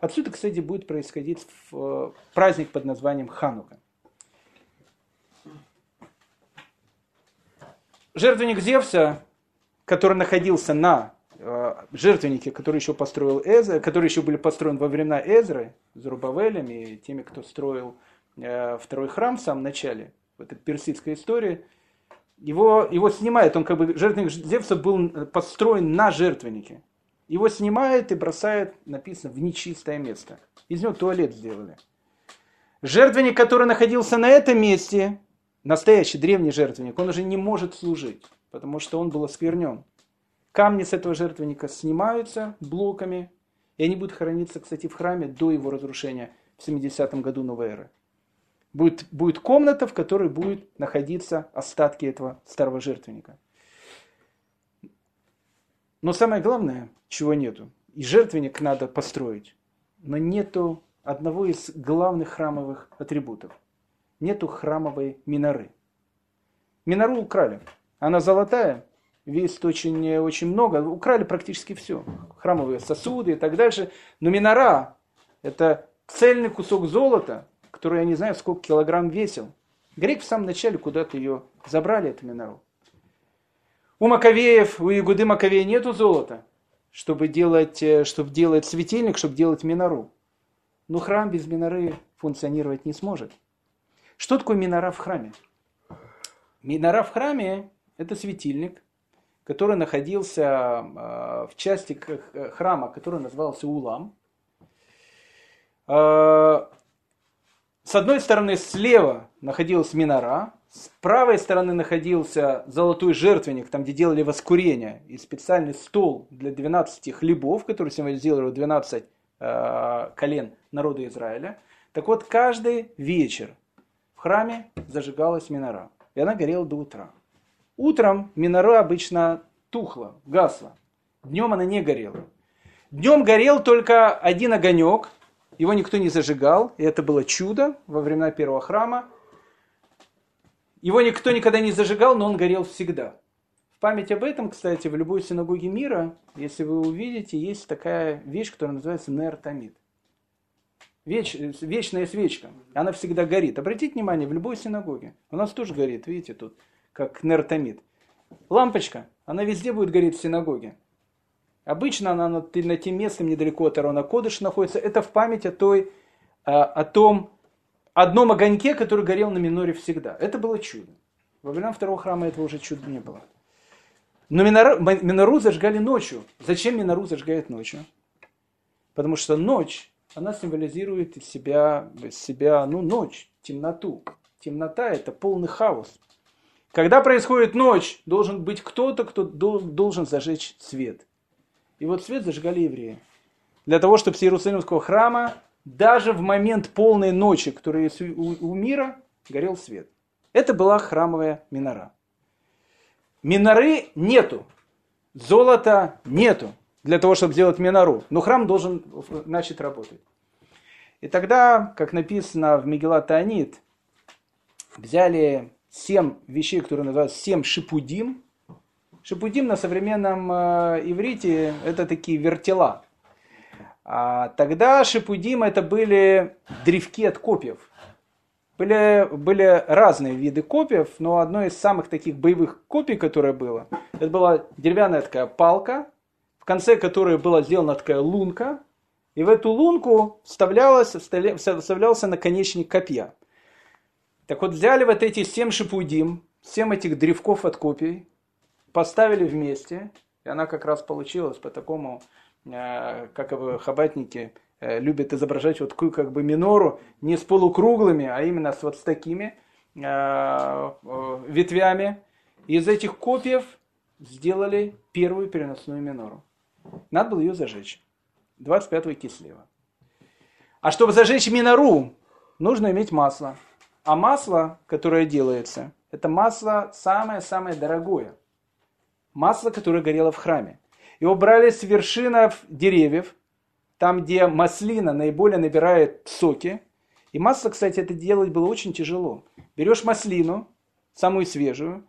Отсюда, кстати, будет происходить праздник под названием Ханука. Жертвенник Зевса, который находился на жертвеннике, который еще построил Эзра, который еще были построены во времена Эзры, Зерубавелем и теми, кто строил второй храм в самом начале, в этой персидской истории, его, его снимает, он как бы, жертвенник Зевса был построен на жертвеннике. Его снимают и бросают, написано, в нечистое место. Из него туалет сделали. Жертвенник, который находился на этом месте, настоящий древний жертвенник, он уже не может служить, потому что он был осквернен. Камни с этого жертвенника снимаются блоками, и они будут храниться, кстати, в храме до его разрушения в семидесятом году новой эры. Будет, будет комната, в которой будут находиться остатки этого старого жертвенника. Но самое главное, чего нету, и жертвенник надо построить, но нету одного из главных храмовых атрибутов. Нету храмовой миноры. Минору украли. Она золотая, весит очень, очень много, украли практически все. Храмовые сосуды и так дальше. Но минора – это цельный кусок золота, который я не знаю, сколько килограмм весил. Грек в самом начале куда-то ее забрали, эту минору. У Маккавеев, у Иуды Маккавея нету золота, чтобы делать, чтобы делать светильник, чтобы делать минору. Но храм без миноры функционировать не сможет. Что такое минора в храме? Минора в храме – это светильник, который находился в части храма, который назывался Улам. С одной стороны, слева находилась минора, с правой стороны находился золотой жертвенник, там где делали воскурение, и специальный стол для двенадцати хлебов, который символизировал двенадцать э, колен народа Израиля. Так вот, каждый вечер в храме зажигалась минора, и она горела до утра. Утром минора обычно тухла, гасла, днем она не горела. Днем горел только один огонек, его никто не зажигал, и это было чудо во времена первого храма. Его никто никогда не зажигал, но он горел всегда. В память об этом, кстати, в любой синагоге мира, если вы увидите, есть такая вещь, которая называется нертомид. Веч, вечная свечка, она всегда горит. Обратите внимание, в любой синагоге. У нас тоже горит, видите, тут, как нертомид. Лампочка, она везде будет гореть в синагоге. Обычно она на, на тем местом, недалеко от Арона Кодыш находится. Это в память о, той, о том... одном огоньке, который горел на миноре всегда. Это было чудо. Во времена второго храма этого уже чуда не было. Но минору, минору зажигали ночью. Зачем минору зажигают ночью? Потому что ночь, она символизирует из себя, из себя ну, ночь, темноту. Темнота – это полный хаос. Когда происходит ночь, должен быть кто-то, кто должен зажечь свет. И вот свет зажигали евреи. Для того, чтобы с Иерусалимского храма даже в момент полной ночи, которая у мира, горел свет. Это была храмовая минора. Миноры нету. Золота нету для того, чтобы сделать минору. Но храм должен начать работать. И тогда, как написано в Мегилат Таанит, взяли семь вещей, которые называются семь шипудим. Шипудим на современном иврите это такие вертела. А тогда шипудим это были древки от копьев. Были, были разные виды копьев, но одно из самых таких боевых копий, которое было, это была деревянная такая палка, в конце которой была сделана такая лунка, и в эту лунку вставлялся, вставлялся наконечник копья. Так вот, взяли вот эти семь шипудим, семь этих древков от копий, поставили вместе, и она как раз получилась по такому, как бы хабатники любят изображать вот такую как бы минору, не с полукруглыми, а именно с вот с такими ветвями. Из этих копьев сделали первую переносную минору. Надо было ее зажечь. двадцать пятого кислева. А чтобы зажечь минору, нужно иметь масло. А масло, которое делается, это масло самое-самое дорогое. Масло, которое горело в храме. Его брали с вершинов деревьев, там, где маслина наиболее набирает соки. И масло, кстати, это делать было очень тяжело. Берешь маслину, самую свежую,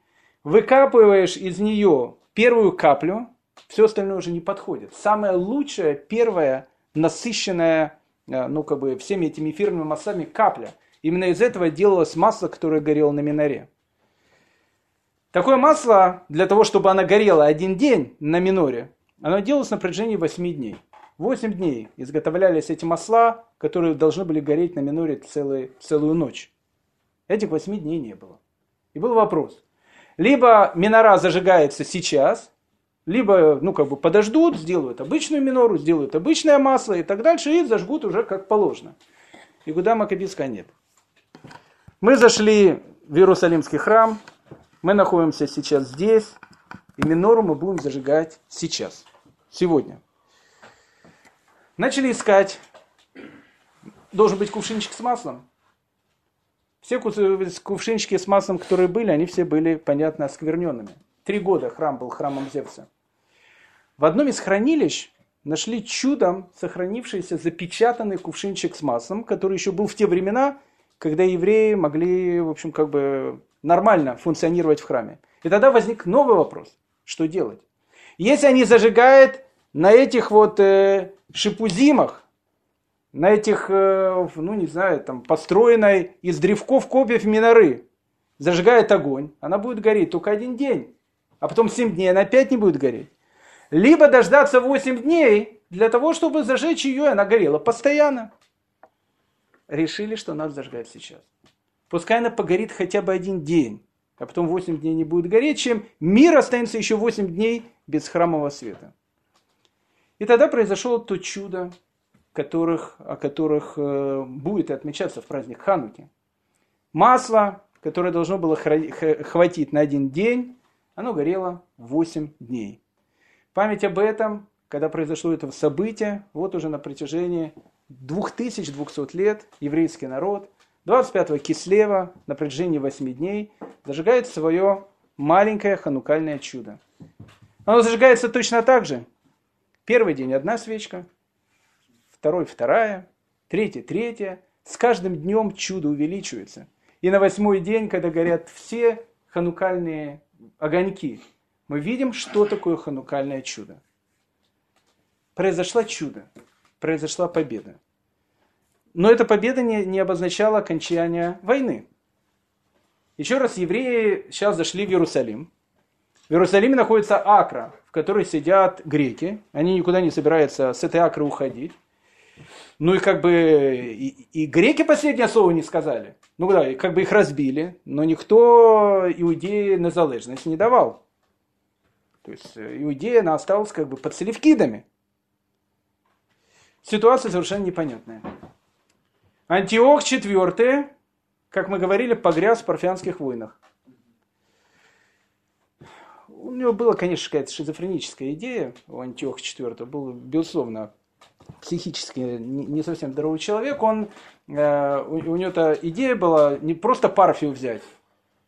выкапываешь из нее первую каплю, все остальное уже не подходит. Самое лучшее, первое, насыщенное, ну, как бы, всеми этими эфирными маслами капля. Именно из этого делалось масло, которое горело на миноре. Такое масло, для того, чтобы оно горело один день на миноре, оно делалось на протяжении восьми дней. восемь дней изготовлялись эти масла, которые должны были гореть на миноре целый, целую ночь. Этих восьми дней не было. И был вопрос. Либо минора зажигается сейчас, либо ну, как бы подождут, сделают обычную минору, сделают обычное масло и так дальше, и зажгут уже как положено. Иуда Маккаби нет. Мы зашли в Иерусалимский храм, мы находимся сейчас здесь, и минору мы будем зажигать сейчас, сегодня. Начали искать. Должен быть кувшинчик с маслом. Все кувшинчики с маслом, которые были, они все были, понятно, оскверненными. Три года храм был храмом Зевса. В одном из хранилищ нашли чудом сохранившийся запечатанный кувшинчик с маслом, который еще был в те времена, когда евреи могли, в общем, как бы нормально функционировать в храме. И тогда возник новый вопрос. Что делать? Если они зажигают на этих вот э, шипудимах, на этих, э, ну не знаю, там построенной из древков копьев миноры, зажигают огонь, она будет гореть только один день. А потом семь дней она опять не будет гореть. Либо дождаться восемь дней для того, чтобы зажечь ее, и она горела постоянно. Решили, что надо зажигать сейчас. Пускай она погорит хотя бы один день, а потом восемь дней не будет гореть, чем мир останется еще восемь дней без храмового света. И тогда произошло то чудо, которых, о которых будет отмечаться в праздник Хануки. Масло, которое должно было хватить на один день, оно горело восемь дней. Память об этом, когда произошло это событие, вот уже на протяжении две тысячи двести лет еврейский народ двадцать пятого кислева на протяжении восьми дней зажигает свое маленькое ханукальное чудо. Оно зажигается точно так же. Первый день одна свечка, второй вторая, третий третья. С каждым днем чудо увеличивается. И на восьмой день, когда горят все ханукальные огоньки, мы видим, что такое ханукальное чудо. Произошло чудо, произошла победа. Но эта победа не, не обозначала окончания войны. Еще раз, евреи сейчас зашли в Иерусалим. В Иерусалиме находится Акра, в которой сидят греки. Они никуда не собираются с этой Акры уходить. Ну и как бы и, и греки последнее слово не сказали. Ну да, и как бы их разбили, но никто Иудеи незалежность не давал. То есть Иудея, она осталась как бы под селевкидами. Ситуация совершенно непонятная. Антиох четвёртый, как мы говорили, погряз в парфянских войнах. У него была, конечно, какая-то шизофреническая идея. У Антиоха четвёртого был, безусловно, психически не совсем здоровый человек. Он, э, у, у него-то идея была не просто Парфию взять,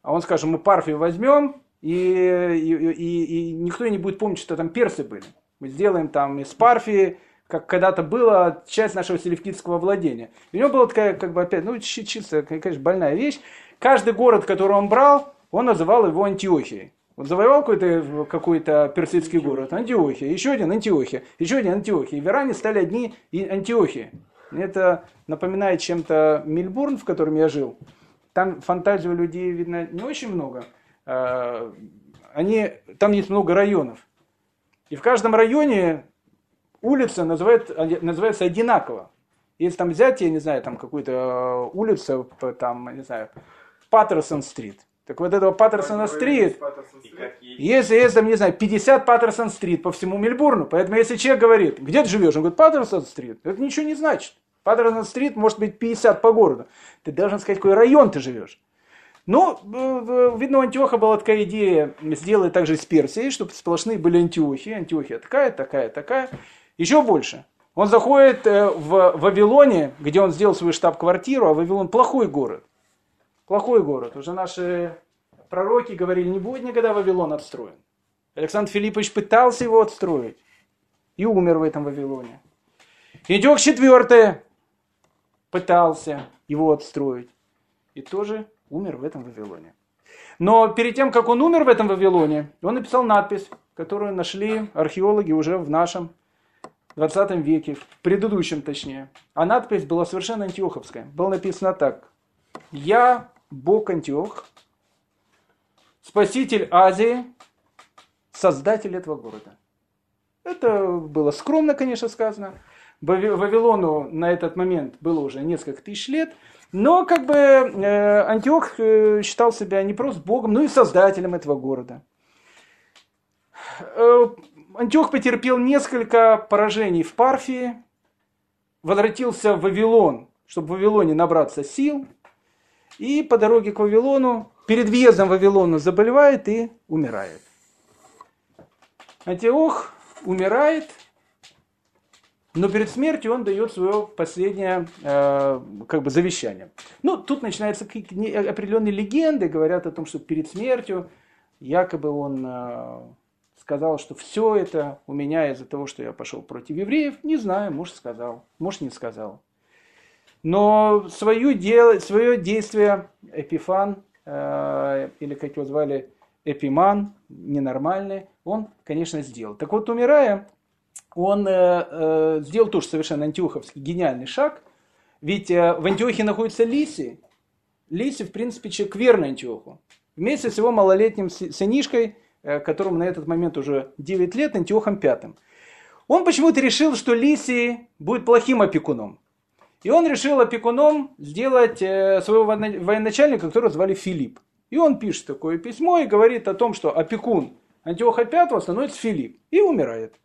а он, скажем, мы Парфию возьмем, И, и, и, и никто не будет помнить, что там персы были. Мы сделаем там из Парфии, как когда-то было, часть нашего селевкидского владения. И у него была такая, как бы опять, ну чисто, конечно, больная вещь. Каждый город, который он брал, он называл его Антиохией. Вот завоевал какой-то, какой-то персидский город, Антиохия, еще один Антиохия, еще один Антиохия. И в Иране стали одни Антиохии. Это напоминает чем-то Мельбурн, в котором я жил. Там фантазию людей, видно, не очень много. Они, там есть много районов. И в каждом районе улица называет, называется одинаково. Если там взять, я не знаю, там какую-то улицу, там, не знаю, Паттерсон-стрит. Так вот этого Паттерсона-стрит, если, если там, не знаю, пятьдесят Паттерсон-стрит по всему Мельбурну, поэтому если человек говорит, где ты живешь, он говорит, Паттерсон-стрит, это ничего не значит. Паттерсон-стрит может быть пятьдесят по городу. Ты должен сказать, какой район ты живешь. Ну, видно, у Антиоха была такая идея, сделать так же с Персией, чтобы сплошные были Антиохи. Антиохия такая, такая, такая. Еще больше. Он заходит в Вавилоне, где он сделал свою штаб-квартиру, а Вавилон плохой город. Плохой город. Уже наши пророки говорили, не будет никогда Вавилон отстроен. Александр Филиппович пытался его отстроить и умер в этом Вавилоне. Антиох четвёртый пытался его отстроить и тоже умер в этом Вавилоне. Но перед тем, как он умер в этом Вавилоне, он написал надпись, которую нашли археологи уже в нашем двадцатом веке, в предыдущем точнее. А надпись была совершенно антиоховская. Было написано так. Я, Бог Антиох, спаситель Азии, создатель этого города. Это было скромно, конечно, сказано. Вавилону на этот момент было уже несколько тысяч лет. Но как бы Антиох считал себя не просто богом, но и создателем этого города. Антиох потерпел несколько поражений в Парфии, возвратился в Вавилон, чтобы в Вавилоне набраться сил. И по дороге к Вавилону, перед въездом в Вавилон, заболевает и умирает. Антиох умирает, но перед смертью он дает свое последнее э, как бы завещание. Ну, тут начинаются какие-то определенные легенды, говорят о том, что перед смертью якобы он э, сказал, что все это у меня из-за того, что я пошел против евреев. Не знаю, может сказал, может не сказал. Но свое, дело, свое действие Эпифан, э, или как его звали, Эпиман, ненормальный, он, конечно, сделал. Так вот, умирая, он э, э, сделал тоже совершенно антиоховский гениальный шаг. Ведь э, в Антиохе находится Лисий. Лисий, в принципе, человек верный Антиоху. Вместе с его малолетним сынишкой, э, которому на этот момент уже девять лет, Антиохом пятым. Он почему-то решил, что Лисий будет плохим опекуном. И он решил опекуном сделать своего военачальника, которого звали Филипп. И он пишет такое письмо и говорит о том, что опекун Антиоха пятого становится Филипп и умирает.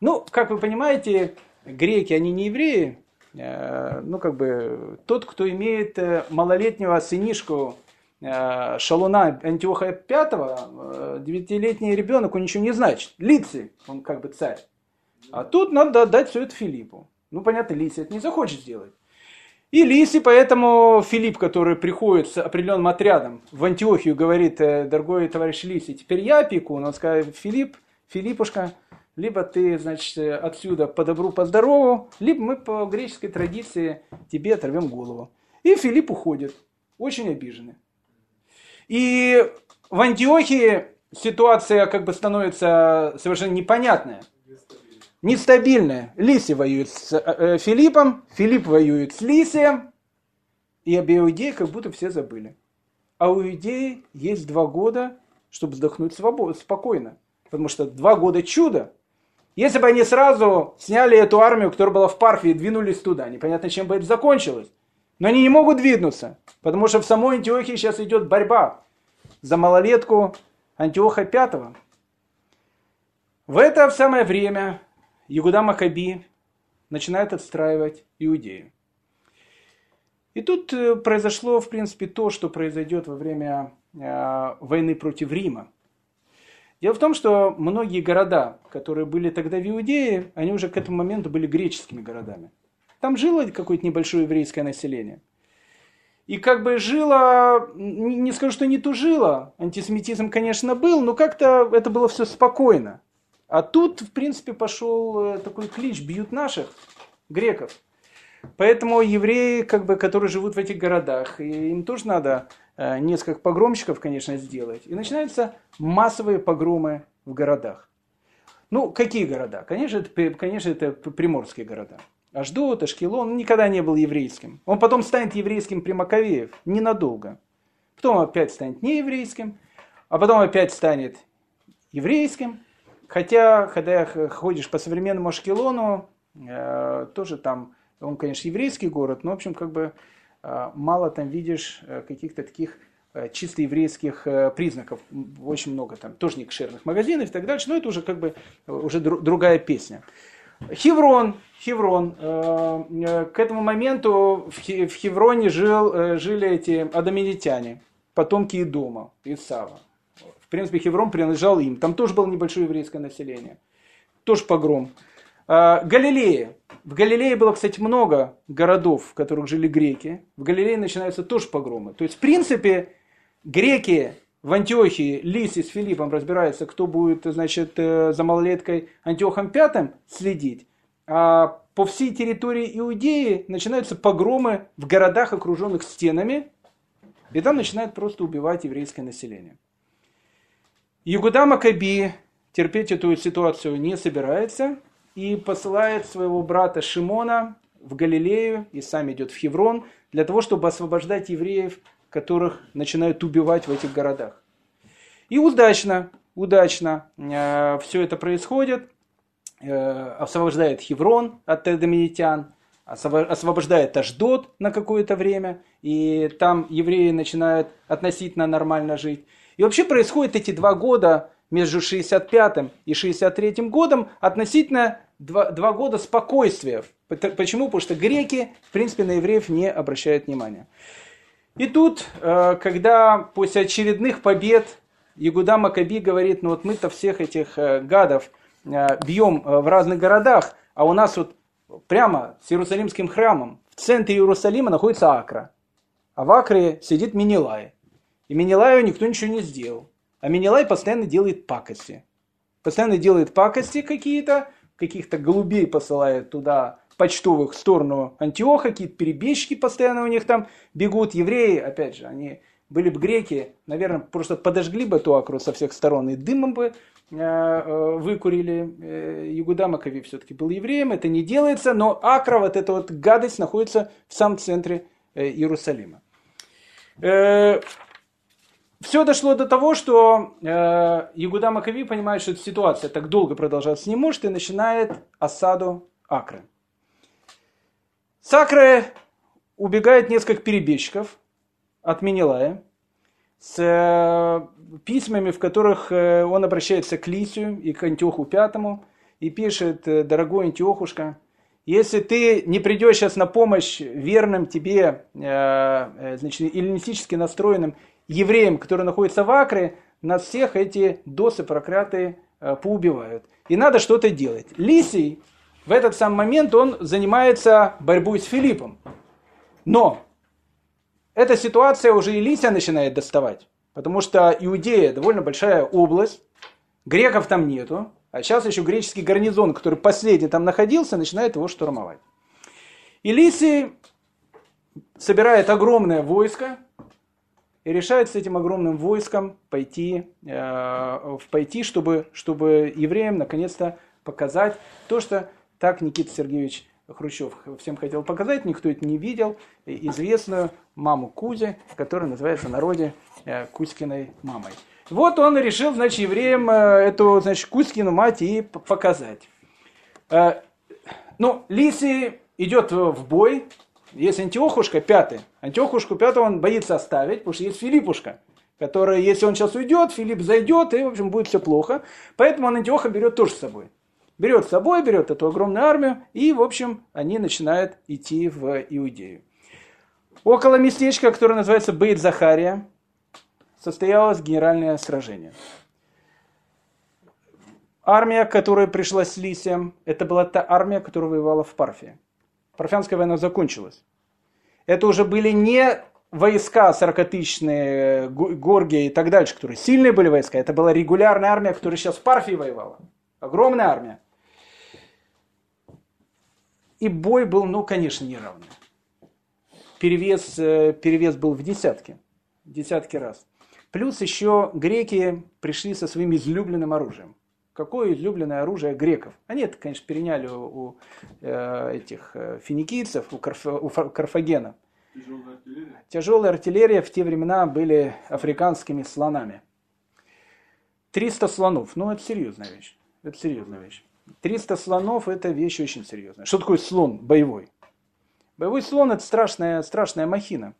Ну, как вы понимаете, греки, они не евреи. Ну, как бы тот, кто имеет малолетнего сынишку шалуна Антиоха пятого, девятилетний ребенок, он ничего не значит. Лиций, он как бы царь. А тут надо отдать все это Филиппу. Ну, понятно, Лисий это не захочет сделать. И Лисий, поэтому Филипп, который приходит с определенным отрядом в Антиохию, говорит, дорогой товарищ Лисий, теперь я опекун. Он скажет, Филипп, Филиппушка, либо ты, значит, отсюда по добру, по здорову, либо мы по греческой традиции тебе оторвем голову. И Филипп уходит, очень обиженный. И в Антиохии ситуация как бы становится совершенно непонятная. Нестабильная. Лисий воюет с Филиппом, Филипп воюет с Лисием, и об иудеях как будто все забыли. А у иудеи есть два года, чтобы вздохнуть свободно, спокойно. Потому что два года чудо. Если бы они сразу сняли эту армию, которая была в Парфии, и двинулись туда, непонятно, чем бы это закончилось. Но они не могут двинуться, потому что в самой Антиохии сейчас идет борьба за малолетку Антиоха пятого. В это самое время Иуда Маккаби начинает отстраивать Иудею. И тут произошло, в принципе, то, что произойдет во время э, войны против Рима. Дело в том, что многие города, которые были тогда в Иудее, они уже к этому моменту были греческими городами. Там жило какое-то небольшое еврейское население. И как бы жило, не скажу, что не тужило, антисемитизм, конечно, был, но как-то это было все спокойно. А тут, в принципе, пошел такой клич, бьют наших, греков. Поэтому евреи, как бы, которые живут в этих городах, и им тоже надо э, несколько погромщиков, конечно, сделать. И начинаются массовые погромы в городах. Ну, какие города? Конечно, это, конечно, это приморские города. Ашдод, Ашкелон, он никогда не был еврейским. Он потом станет еврейским при Маккавеев, ненадолго. Потом опять станет нееврейским, а потом опять станет еврейским. Хотя, когда ходишь по современному Ашкелону, э, тоже там, он, конечно, еврейский город, но, в общем, как бы э, мало там видишь каких-то таких э, чисто еврейских э, признаков. Очень много там, тоже не кошерных магазинов и так дальше, но это уже как бы уже дру, другая песня. Хеврон, Хеврон. К этому моменту в Хевроне жил, жили эти адамелитяне, потомки Идома, Исава. В принципе, Хеврон принадлежал им. Там тоже было небольшое еврейское население. Тоже погром. Галилея. В Галилее было, кстати, много городов, в которых жили греки. В Галилее начинаются тоже погромы. То есть, в принципе, греки в Антиохии Лисий с Филиппом разбираются, кто будет, значит, за малолеткой Антиохом пятым следить. А по всей территории Иудеи начинаются погромы в городах, окруженных стенами. И там начинают просто убивать еврейское население. Иуда Маккаби терпеть эту ситуацию не собирается. И посылает своего брата Шимона в Галилею. И сам идет в Хеврон для того, чтобы освобождать евреев, которых начинают убивать в этих городах. И удачно, удачно э, все это происходит. Э, освобождает Хеврон от адамелитян, освобождает Ашдод на какое-то время, и там евреи начинают относительно нормально жить. И вообще происходят эти два года между шестьдесят пятым и шестьдесят третьим годом относительно два, два года спокойствия. Почему? Потому что греки, в принципе, на евреев не обращают внимания. И тут, когда после очередных побед Иуда Маккаби говорит, ну вот мы-то всех этих гадов бьем в разных городах, а у нас вот прямо с Иерусалимским храмом в центре Иерусалима находится Акра. А в Акре сидит Менелай. И Менелаю никто ничего не сделал. А Менелай постоянно делает пакости. Постоянно делает пакости какие-то, каких-то голубей посылает туда, почтовых в сторону Антиоха, какие-то перебежчики постоянно у них там бегут. Евреи, опять же, они были бы греки, наверное, просто подожгли бы эту Акру со всех сторон и дымом бы э, э, выкурили. Э, Иуда Маккаби все-таки был евреем, это не делается, но Акра, вот эта вот гадость, находится в самом центре э, Иерусалима. Э, все дошло до того, что э, Иуда Маккаби понимает, что эта ситуация так долго продолжаться не может, и начинает осаду Акры. С Акры убегает несколько перебежчиков от Менелая с э, письмами, в которых э, он обращается к Лисию и к Антиоху пятому и пишет: «Дорогой Антиохушка, если ты не придешь сейчас на помощь верным тебе, э, значит, эллинистически настроенным евреям, которые находятся в Акре, нас всех эти досы проклятые э, поубивают. И надо что-то делать». Лисий в этот самый момент он занимается борьбой с Филиппом. Но эта ситуация уже и Лисия начинает доставать. Потому что Иудея довольно большая область, греков там нету. А сейчас еще греческий гарнизон, который последний там находился, начинает его штурмовать. И Лисий собирает огромное войско и решает с этим огромным войском пойти, э, пойти чтобы, чтобы евреям наконец-то показать то, что так Никита Сергеевич Хрущев всем хотел показать, никто это не видел, известную маму Кузи, которая называется в народе Кузькиной мамой. Вот он решил, значит, евреям эту, значит, Кузькину мать и показать. Ну, Лисий идет в бой, есть Антиохушка пятый. Антиохушку пятого он боится оставить, потому что есть Филиппушка, который, если он сейчас уйдет, Филипп зайдет, и, в общем, будет все плохо. Поэтому он Антиоха берет тоже с собой. Берет с собой, берет эту огромную армию, и, в общем, они начинают идти в Иудею. Около местечка, которое называется Бейт-Захария, состоялось генеральное сражение. Армия, которая пришла с Лисием, это была та армия, которая воевала в Парфии. Парфянская война закончилась. Это уже были не войска сорокатысячные, Горгия и так дальше, которые сильные были войска. Это была регулярная армия, которая сейчас в Парфии воевала. Огромная армия. И бой был, ну, конечно, неравный. Перевес, перевес был в десятки, десятки раз. Плюс еще греки пришли со своим излюбленным оружием. Какое излюбленное оружие греков? Они это, конечно, переняли у, у э, этих финикийцев, у, Карф, у Карфагена. Тяжелая артиллерия. Тяжелая артиллерия в те времена были африканскими слонами. триста слонов. Ну, это серьезная вещь. Это серьезная вещь. триста слонов – это вещь очень серьезная. Что такое слон боевой? Боевой слон – это страшная, страшная махина.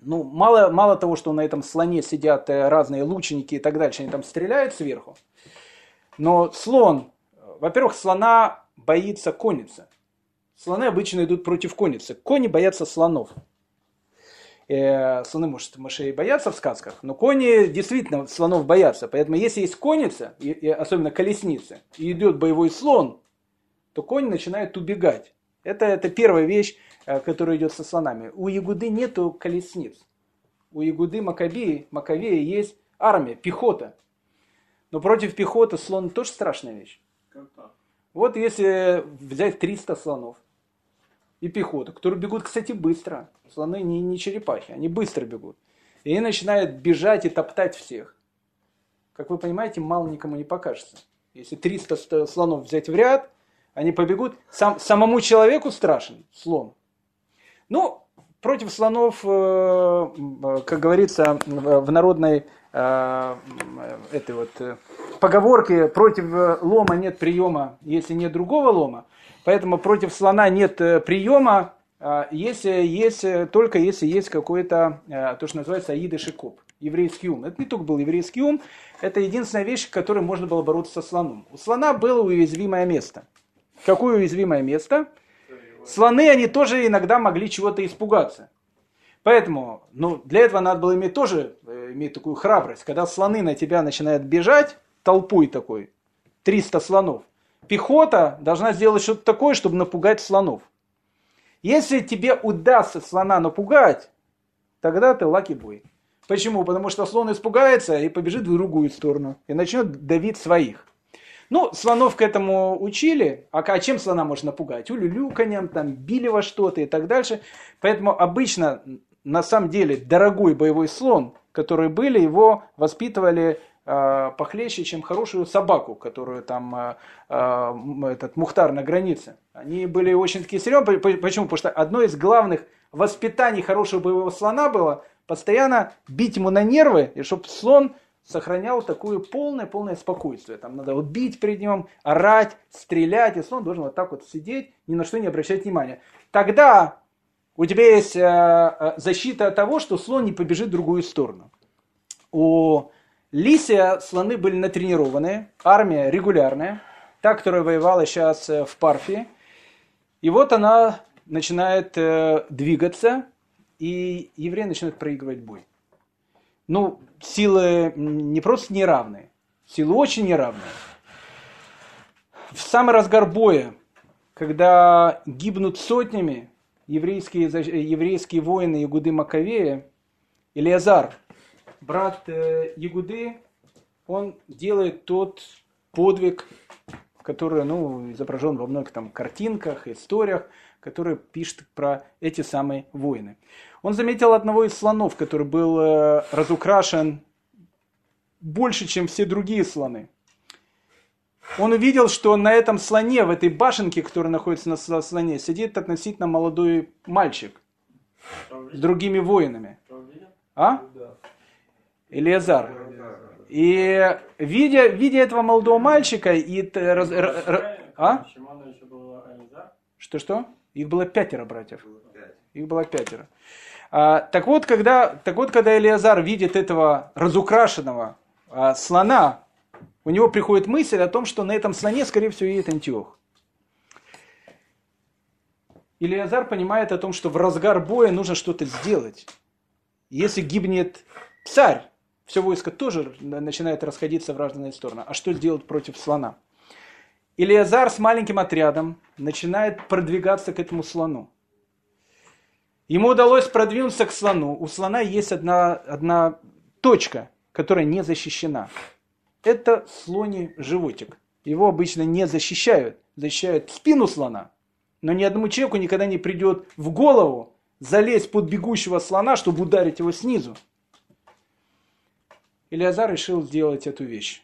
Ну, мало, мало того, что на этом слоне сидят разные лучники и так дальше, они там стреляют сверху. Но слон, во-первых, слона боится конница. Слоны обычно идут против конницы. Кони боятся слонов. Э, слоны, может, мышей боятся в сказках, но кони действительно слонов боятся. Поэтому если есть конница, и, и особенно колесница, и идет боевой слон, то конь начинает убегать. Это, это первая вещь, которая идет со слонами. У Ягуды нету колесниц. У Ягуды Маккаби, Маккавея есть армия, пехота. Но против пехоты слон тоже страшная вещь. Вот если взять триста слонов и пехоту, которые бегут, кстати, быстро. Слоны не, не черепахи, они быстро бегут. И они начинают бежать и топтать всех. Как вы понимаете, мало никому не покажется. Если триста слонов взять в ряд, они побегут. Сам, самому человеку страшен слон. Ну, против слонов, как говорится в народной этой вот поговорке, против лома нет приема, если нет другого лома. Поэтому против слона нет приема, если есть, только если есть какой-то, то, что называется, аида шикоп, еврейский ум. Это не только был еврейский ум, это единственная вещь, которой можно было бороться со слоном. У слона было уязвимое место. Какое уязвимое место? Слоны, они тоже иногда могли чего-то испугаться. Поэтому, ну, для этого надо было иметь тоже иметь такую храбрость. Когда слоны на тебя начинают бежать, толпой такой, триста слонов, пехота должна сделать что-то такое, чтобы напугать слонов. Если тебе удастся слона напугать, тогда ты лаки-бой. Почему? Потому что слон испугается и побежит в другую сторону. И начнет давить своих. Ну, слонов к этому учили. А чем слона можно пугать? Улюлюканьем, там, били во что-то и так дальше. Поэтому обычно, на самом деле, дорогой боевой слон, который были, его воспитывали э, похлеще, чем хорошую собаку, которую там э, э, этот Мухтар на границе. Они были очень такие серьезные. Почему? Потому что одно из главных воспитаний хорошего боевого слона было постоянно бить ему на нервы, и чтобы слон сохранял такое полное-полное спокойствие. Там надо вот бить перед ним, орать, стрелять, и слон должен вот так вот сидеть, ни на что не обращать внимания. Тогда у тебя есть защита от того, что слон не побежит в другую сторону. У Лисия слоны были натренированы, армия регулярная, та, которая воевала сейчас в Парфии. И вот она начинает двигаться, и евреи начинают проигрывать бой. Ну, силы не просто неравные, силы очень неравные. В самый разгар боя, когда гибнут сотнями еврейские, еврейские воины Иуды Маккавея, Элеазар, брат Иуды, он делает тот подвиг, который, ну, изображен во многих там картинках, историях, которые пишут про эти самые войны. Он заметил одного из слонов, который был разукрашен больше, чем все другие слоны. Он увидел, что на этом слоне, в этой башенке, которая находится на слоне, сидит относительно молодой мальчик с другими воинами. А? Элеазар. И видя, видя этого молодого мальчика... и раз, раз, а? Что-что? Их было пятеро братьев. Их было пятеро. А, так, вот, когда, так вот, когда Элеазар видит этого разукрашенного а, слона, у него приходит мысль о том, что на этом слоне, скорее всего, едет Антиох. Элеазар понимает о том, что в разгар боя нужно что-то сделать. Если гибнет царь, все войско тоже начинает расходиться в разные стороны. А что делать против слона? Элеазар с маленьким отрядом начинает продвигаться к этому слону. Ему удалось продвинуться к слону. У слона есть одна, одна точка, которая не защищена. Это слоний животик. Его обычно не защищают. Защищают спину слона. Но ни одному человеку никогда не придет в голову залезть под бегущего слона, чтобы ударить его снизу. Элеазар решил сделать эту вещь.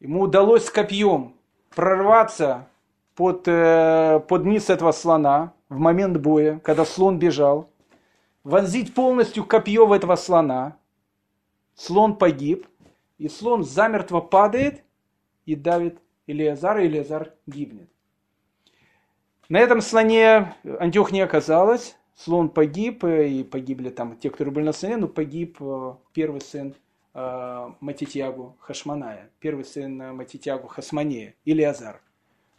Ему удалось с копьем прорваться под, э, под низ этого слона в момент боя, когда слон бежал, вонзить полностью копье в этого слона. Слон погиб, и слон замертво падает и давит Элеазара, и Элеазар гибнет. На этом слоне Антиох не оказалось. Слон погиб, и погибли там те, которые были на слоне, но погиб первый сын э, Маттитьяху Хашмоная, первый сын э, Маттитьяху Хашмонея, Элеазар.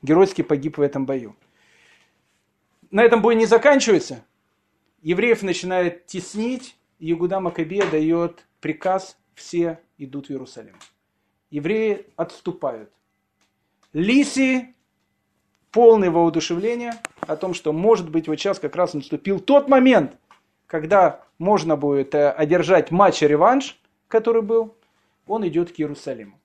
Геройски погиб в этом бою. На этом бой не заканчивается. Евреев начинает теснить, и Иуда Маккаби дает приказ: все идут в Иерусалим. Евреи отступают. Лисий, полное воодушевление о том, что, может быть, вот сейчас как раз наступил тот момент, когда можно будет одержать матч-реванш, который был, он идет к Иерусалиму.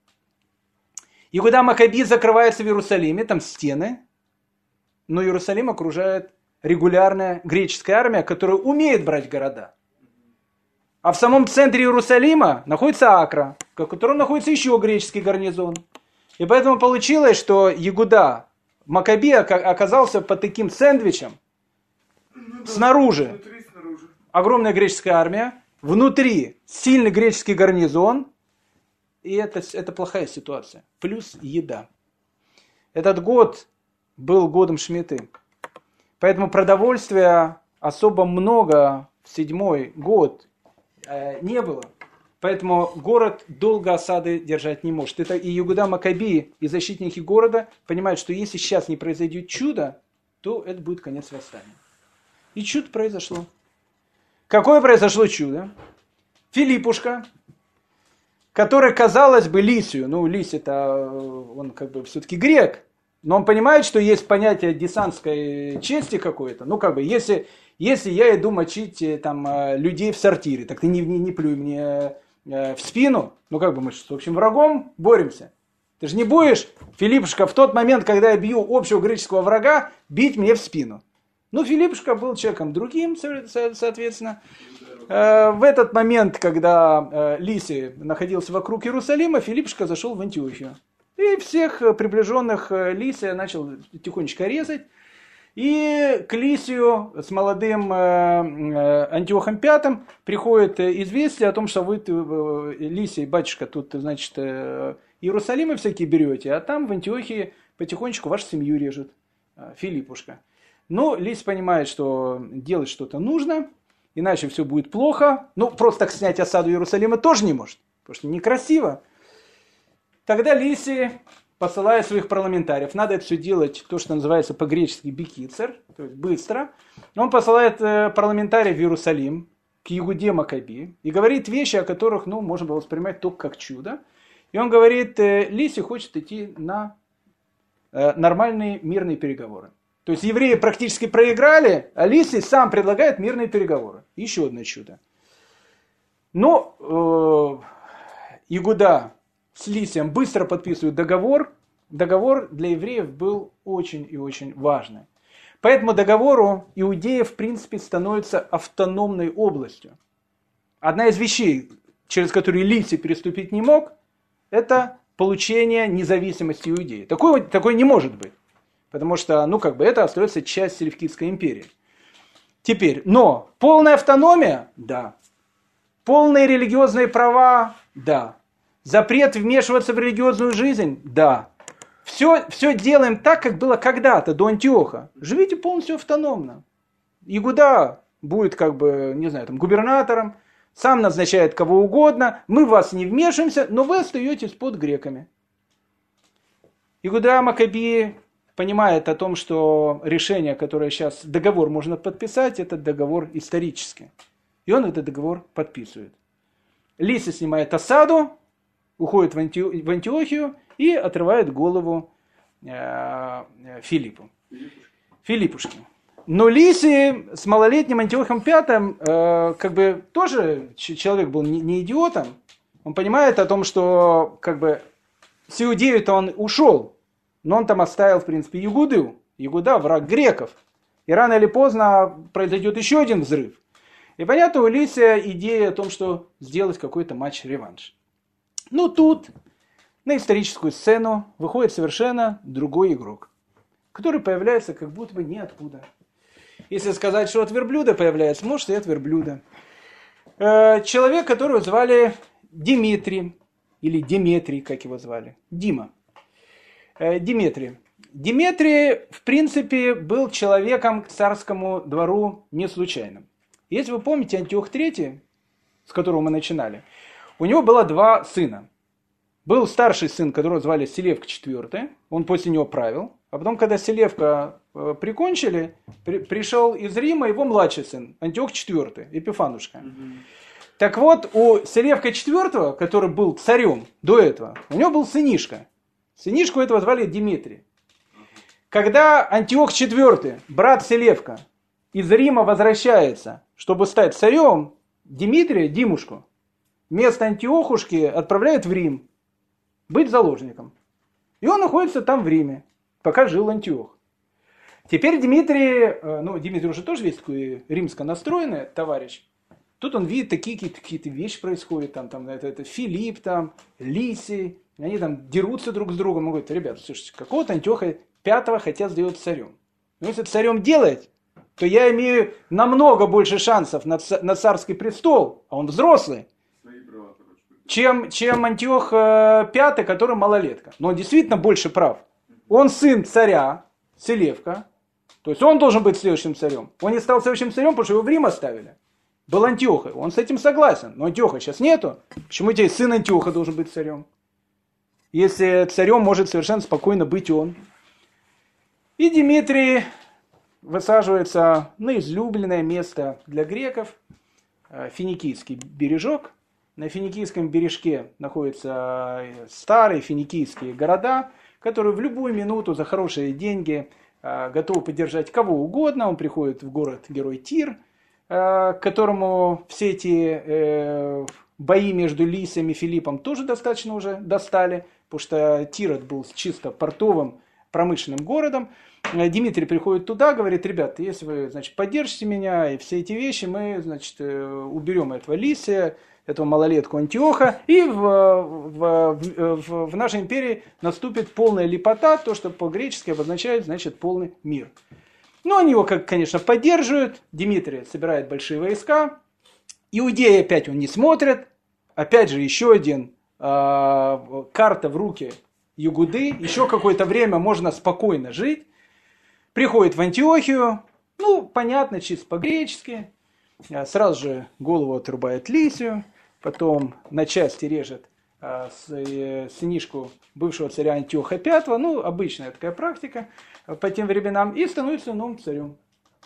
Иуда Маккаби закрывается в Иерусалиме, там стены, но Иерусалим окружает регулярная греческая армия, которая умеет брать города. А в самом центре Иерусалима находится Акра, в котором находится еще греческий гарнизон. И поэтому получилось, что Иуда Маккаби оказался под таким сэндвичем. Ну, да, снаружи. Внутри, снаружи огромная греческая армия, внутри сильный греческий гарнизон, и это, это плохая ситуация. Плюс еда. Этот год был годом Шмиты, поэтому продовольствия особо много в седьмой год э, не было. Поэтому город долго осады держать не может. Это и Иуда Маккаби, и защитники города понимают, что если сейчас не произойдет чудо, то это будет конец восстания. И чудо произошло. Какое произошло чудо? Филиппушка, который, казалось бы, Лисию, ну, Лисий-то, он как бы все-таки грек, но он понимает, что есть понятие десантской чести какой-то. Ну, как бы, если, если я иду мочить там людей в сортире, так ты не, не, не плюй мне в спину, ну как бы мы с общим врагом боремся. Ты же не будешь, Филиппушка, в тот момент, когда я бью общего греческого врага, бить мне в спину. Ну, Филиппушка был человеком другим, соответственно. В этот момент, когда Лисий находился вокруг Иерусалима, Филиппушка зашел в Антиохию. И всех приближенных Лисия начал тихонечко резать. И к Лисию с молодым Антиохом V приходит известие о том, что вы, Лисий, батюшка, тут, значит, Иерусалим всякие берете, а там в Антиохии потихонечку вашу семью режут, Филиппушка. Но Лисий понимает, что делать что-то нужно, иначе все будет плохо. Ну, просто так снять осаду Иерусалима тоже не может, потому что некрасиво. Тогда Лисий посылает своих парламентариев. Надо это все делать, то, что называется по-гречески бикицер, то есть быстро. Он посылает парламентариев в Иерусалим, к Иуде Маккаби, и говорит вещи, о которых, ну, можно было воспринимать только как чудо. И он говорит, Лисий хочет идти на нормальные мирные переговоры. То есть евреи практически проиграли, а Лисий сам предлагает мирные переговоры. Еще одно чудо. Но э, Иуда с Лисием быстро подписывают договор. Договор для евреев был очень и очень важный. По этому договору Иудея, в принципе, становится автономной областью. Одна из вещей, через которые Лисий переступить не мог, это получение независимости Иудеи. Такое, такое не может быть, потому что, ну, как бы это остается часть Селевкидской империи. Теперь, но полная автономия – да. Полные религиозные права – да. Запрет вмешиваться в религиозную жизнь? Да. Все, все делаем так, как было когда-то, до Антиоха. Живите полностью автономно. Иуда будет, как бы, не знаю, там, губернатором, сам назначает кого угодно, мы в вас не вмешиваемся, но вы остаетесь под греками. Иуда Маккаби понимает о том, что решение, которое сейчас, договор можно подписать, это договор исторический. И он этот договор подписывает. Лисий снимает осаду, уходит в, Анти... в Антиохию и отрывает голову э, Филиппу. Филиппушке. Но Лисий с малолетним Антиохом V, э, как бы тоже человек был не, не идиотом. Он понимает о том, что, как бы, с Иудею-то он ушел, но он там оставил, в принципе, Иуду, Иуда – враг греков. И рано или поздно произойдет еще один взрыв. И понятно, у Лисия идея о том, что сделать какой-то матч-реванш. Но тут на историческую сцену выходит совершенно другой игрок, который появляется как будто бы ниоткуда. Если сказать, что от верблюда появляется, может и от верблюда. Человек, которого звали Деметрий, или Деметрий, как его звали, Дима. Деметрий. Деметрий, в принципе, был человеком к царскому двору не случайным. Если вы помните, Антиох третий, с которого мы начинали, у него было два сына. Был старший сын, которого звали Селевк четвёртый, он после него правил. А потом, когда Селевка прикончили, при, пришел из Рима его младший сын, Антиох четвёртый, Эпифанушка. Mm-hmm. Так вот, у Селевка четвёртого, который был царем до этого, у него был сынишка. Сынишку этого звали Деметрий. Когда Антиох четвёртый, брат Селевка, из Рима возвращается, чтобы стать царем, Деметрия, Димушку, вместо Антиохушки отправляют в Рим быть заложником. И он находится там в Риме, пока жил Антиох. Теперь Деметрий, ну, Деметрий уже тоже весь такой римско настроенный товарищ. Тут он видит, такие какие-то, какие-то вещи происходят, там, там это, это Филипп, там, Лисий, они там дерутся друг с другом. Он говорит, ребята, слушайте, какого-то Антиоха пятого хотят сделать царем. Но если царем делать, то я имею намного больше шансов на, ца- на царский престол, а он взрослый, чем, чем Антиох э, пятый, который малолетка. Но он действительно больше прав. Он сын царя, Селевка, то есть он должен быть следующим царем. Он не стал следующим царем, потому что его в Рим оставили. Был Антиоха, он с этим согласен, но Антиоха сейчас нету. Почему тебе сын Антиоха должен быть царем? Если царем может совершенно спокойно быть он. И Деметрий высаживается на излюбленное место для греков, финикийский бережок. На финикийском бережке находятся старые финикийские города, которые в любую минуту за хорошие деньги готовы поддержать кого угодно. Он приходит в город-герой Тир, к которому все эти бои между Лисием и Филиппом тоже достаточно уже достали, потому что Тир был чисто портовым, промышленным городом. Деметрий приходит туда, говорит, ребят, если вы, значит, поддержите меня и все эти вещи, мы, значит, уберем этого Лисия, этого малолетку Антиоха, и в, в, в, в нашей империи наступит полная лепота, то, что по-гречески обозначает, значит, полный мир. Но они его, конечно, поддерживают. Деметрий собирает большие войска. Иудеи опять он не смотрит. Опять же, еще один э, карта в руки Югуды. Еще какое-то время можно спокойно жить. Приходит в Антиохию, ну, понятно, чисто по-гречески, сразу же голову отрубает Лисию, потом на части режет а, с, э, сынишку бывшего царя Антиоха V, ну, обычная такая практика по тем временам, и становится новым царем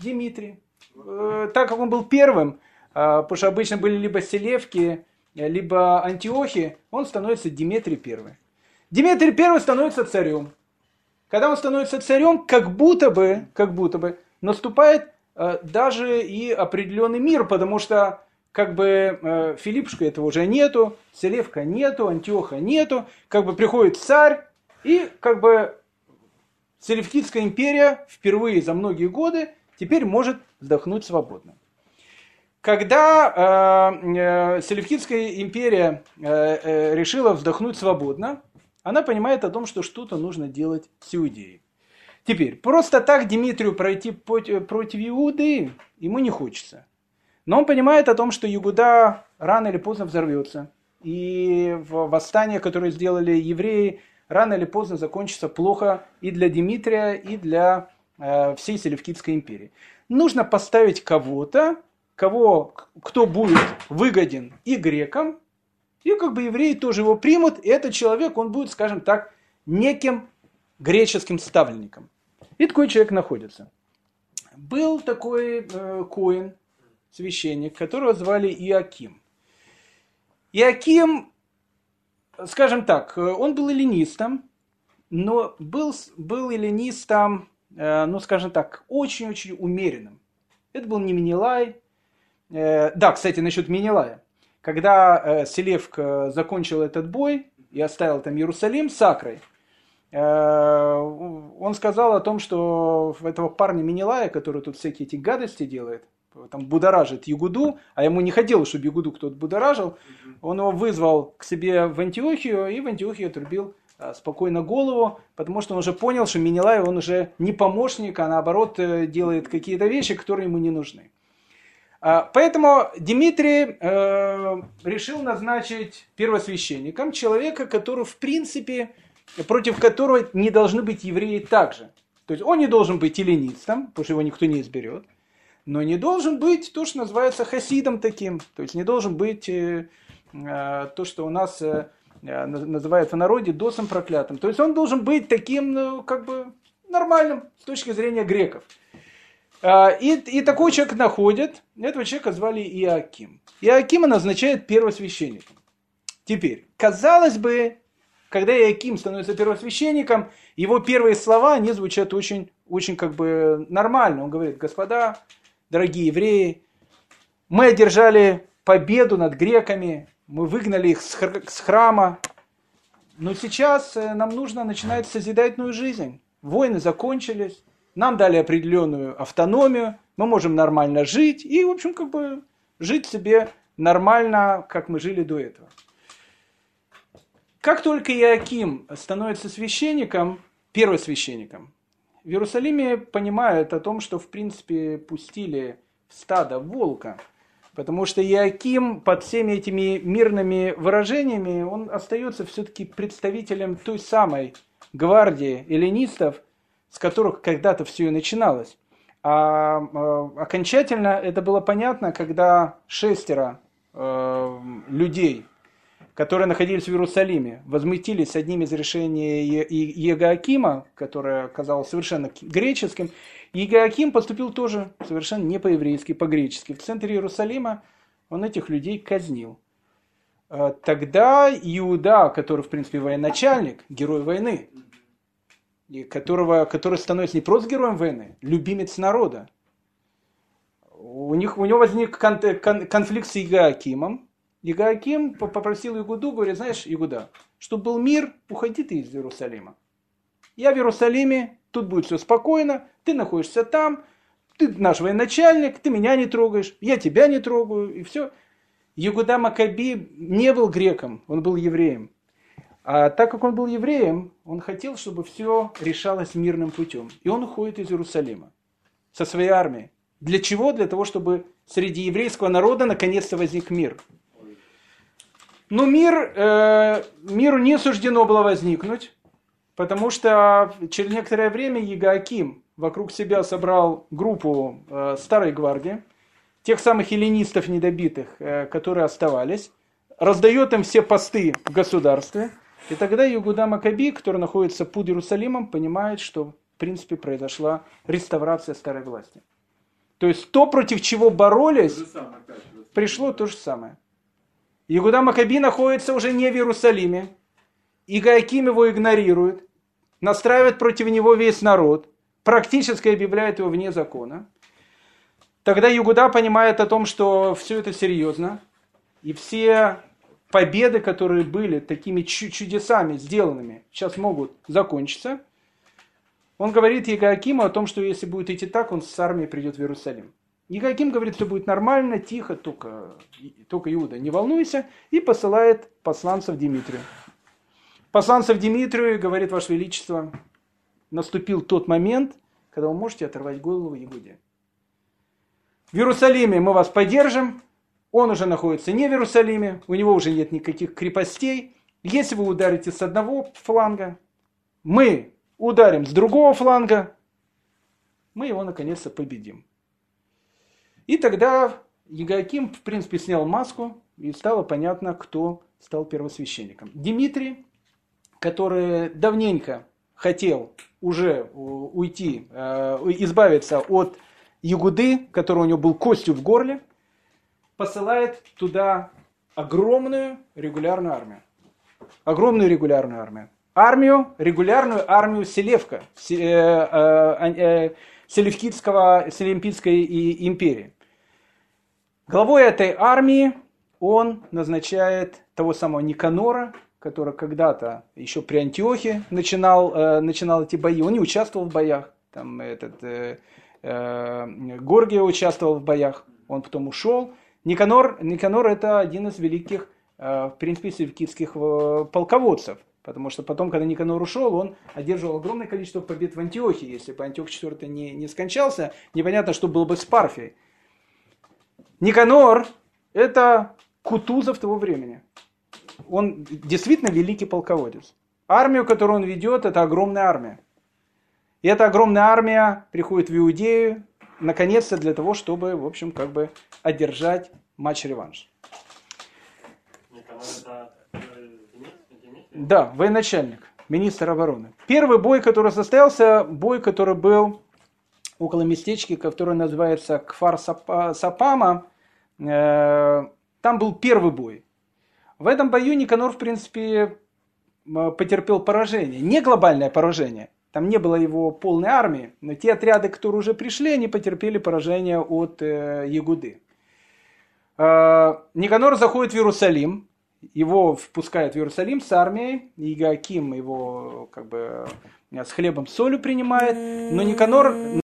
Деметрий. Э, так как он был первым, э, потому что обычно были либо Селевки, либо Антиохи, он становится Деметрий I. Деметрий I становится царем. Когда он становится царем, как будто бы, как будто бы наступает э, даже и определенный мир, потому что как бы э, Филиппушка этого уже нету, Селевка нету, Антиоха нету, как бы приходит царь, и как бы Селевкидская империя впервые за многие годы теперь может вздохнуть свободно. Когда э, э, Селевкидская империя э, э, решила вздохнуть свободно, она понимает о том, что что-то нужно делать с Иудеей. Теперь, просто так Деметрию пройти против Иуды ему не хочется. Но он понимает о том, что Иуда рано или поздно взорвется. И восстание, которое сделали евреи, рано или поздно закончится плохо и для Деметрия, и для всей Селевкидской империи. Нужно поставить кого-то, кого, кто будет выгоден и грекам, и как бы евреи тоже его примут, и этот человек, он будет, скажем так, неким греческим ставленником. И такой человек находится. Был такой э, коэн, священник, которого звали Иегоаким. Иегоаким, скажем так, он был эллинистом, но был, был эллинистом, э, ну, скажем так, очень-очень умеренным. Это был не Менелай. Э, да, кстати, насчет Менелая. Когда Селевк закончил этот бой и оставил там Иерусалим с Акрой, он сказал о том, что этого парня Менелая, который тут всякие эти гадости делает, там будоражит Ягуду, а ему не хотелось, чтобы Ягуду кто-то будоражил, он его вызвал к себе в Антиохию, и в Антиохию отрубил спокойно голову, потому что он уже понял, что Менелай, он уже не помощник, а наоборот делает какие-то вещи, которые ему не нужны. Поэтому Деметрий решил назначить первосвященником человека, который, в принципе, против которого не должны быть евреи также. То есть он не должен быть эллинистом, потому что его никто не изберет, но не должен быть то, что называется хасидом таким, то есть не должен быть то, что у нас называют в народе досом проклятым. То есть он должен быть таким, ну, как бы нормальным с точки зрения греков. И, и такой человек находит, этого человека звали Иегоаким. Иегоакима назначает первосвященником. Теперь, казалось бы, когда Иегоаким становится первосвященником, его первые слова, они звучат очень, очень как бы нормально. Он говорит: господа, дорогие евреи, мы одержали победу над греками, мы выгнали их с храма, но сейчас нам нужно начинать созидательную жизнь. Войны закончились, нам дали определенную автономию, мы можем нормально жить и, в общем, как бы жить себе нормально, как мы жили до этого. Как только Иегоаким становится священником, первосвященником, в Иерусалиме понимают о том, что, в принципе, пустили в стадо волка, потому что Иегоаким под всеми этими мирными выражениями, он остается все-таки представителем той самой гвардии эллинистов, с которых когда-то все и начиналось. А окончательно это было понятно, когда шестеро э, людей, которые находились в Иерусалиме, возмутились одним из решений Иегоакима, которое оказалось совершенно греческим. Иегоаким поступил тоже совершенно не по-еврейски, по-гречески. В центре Иерусалима он этих людей казнил. Тогда Иуда, который, в принципе, военачальник, герой войны, и которого, который становится не просто героем войны, любимец народа. У, них, у него возник кон, кон, конфликт с Иегоакимом. Иегоаким попросил Ягуду, говорит: знаешь, Ягуда, чтобы был мир, уходи ты из Иерусалима. Я в Иерусалиме, тут будет все спокойно, ты находишься там, ты наш военачальник, ты меня не трогаешь, я тебя не трогаю, и все. Иуда Маккаби не был греком, он был евреем. А так как он был евреем, он хотел, чтобы все решалось мирным путем. И он уходит из Иерусалима со своей армией. Для чего? Для того, чтобы среди еврейского народа наконец-то возник мир. Но мир, э, миру не суждено было возникнуть, потому что через некоторое время Иегоаким вокруг себя собрал группу э, Старой Гвардии, тех самых эллинистов недобитых, э, которые оставались, раздает им все посты в государстве. И тогда Иуда Маккаби, который находится под Иерусалимом, понимает, что, в принципе, произошла реставрация старой власти. То есть то, против чего боролись, то самое, пришло то же самое. Иуда Маккаби находится уже не в Иерусалиме. Иегоаким его игнорирует, настраивает против него весь народ, практически объявляет его вне закона. Тогда Иуда понимает о том, что все это серьезно, и все победы, которые были такими чудесами сделанными, сейчас могут закончиться. Он говорит Иегоакиму о том, что если будет идти так, он с армией придет в Иерусалим. Иегоаким говорит, что будет нормально, тихо, только, только Иуда, не волнуйся, и посылает посланцев Деметрию. Посланцев Деметрию говорит: Ваше Величество, наступил тот момент, когда вы можете оторвать голову Ягуде. В Иерусалиме мы вас поддержим. Он уже находится не в Иерусалиме, у него уже нет никаких крепостей. Если вы ударите с одного фланга, мы ударим с другого фланга, мы его наконец-то победим. И тогда Иегоаким, в принципе, снял маску, и стало понятно, кто стал первосвященником. Деметрий, который давненько хотел уже уйти, избавиться от Ягуды, который у него был костью в горле, посылает туда огромную регулярную армию. Огромную регулярную армию. Армию, регулярную армию Селевка, Селевкидского, Селевкидской империи. Главой этой армии он назначает того самого Никанора, который когда-то еще при Антиохе начинал, э, начинал эти бои, он не участвовал в боях. Там этот э, э, Горгий участвовал в боях, он потом ушел. Никанор, Никанор это один из великих, э, в принципе, селевкидских э, полководцев. Потому что потом, когда Никанор ушел, он одерживал огромное количество побед в Антиохе. Если бы Антиох четвёртый не, не скончался, непонятно, что было бы с Парфией. Никанор – это Кутузов того времени. Он действительно великий полководец. Армию, которую он ведет, это огромная армия. И эта огромная армия приходит в Иудею, наконец-то, для того, чтобы, в общем, как бы одержать матч-реванш. Никанор – это... Да, военачальник, министр обороны. Первый бой, который состоялся, бой, который был около местечки, которое называется Кфар-Сапама. Там был первый бой. В этом бою Никанор, в принципе, потерпел поражение. Не глобальное поражение. Там не было его полной армии. Но те отряды, которые уже пришли, они потерпели поражение от Ягуды. Никанор заходит в Иерусалим. Его впускают в Иерусалим с армией, Иегоаким его как бы с хлебом солью принимает, но Никанор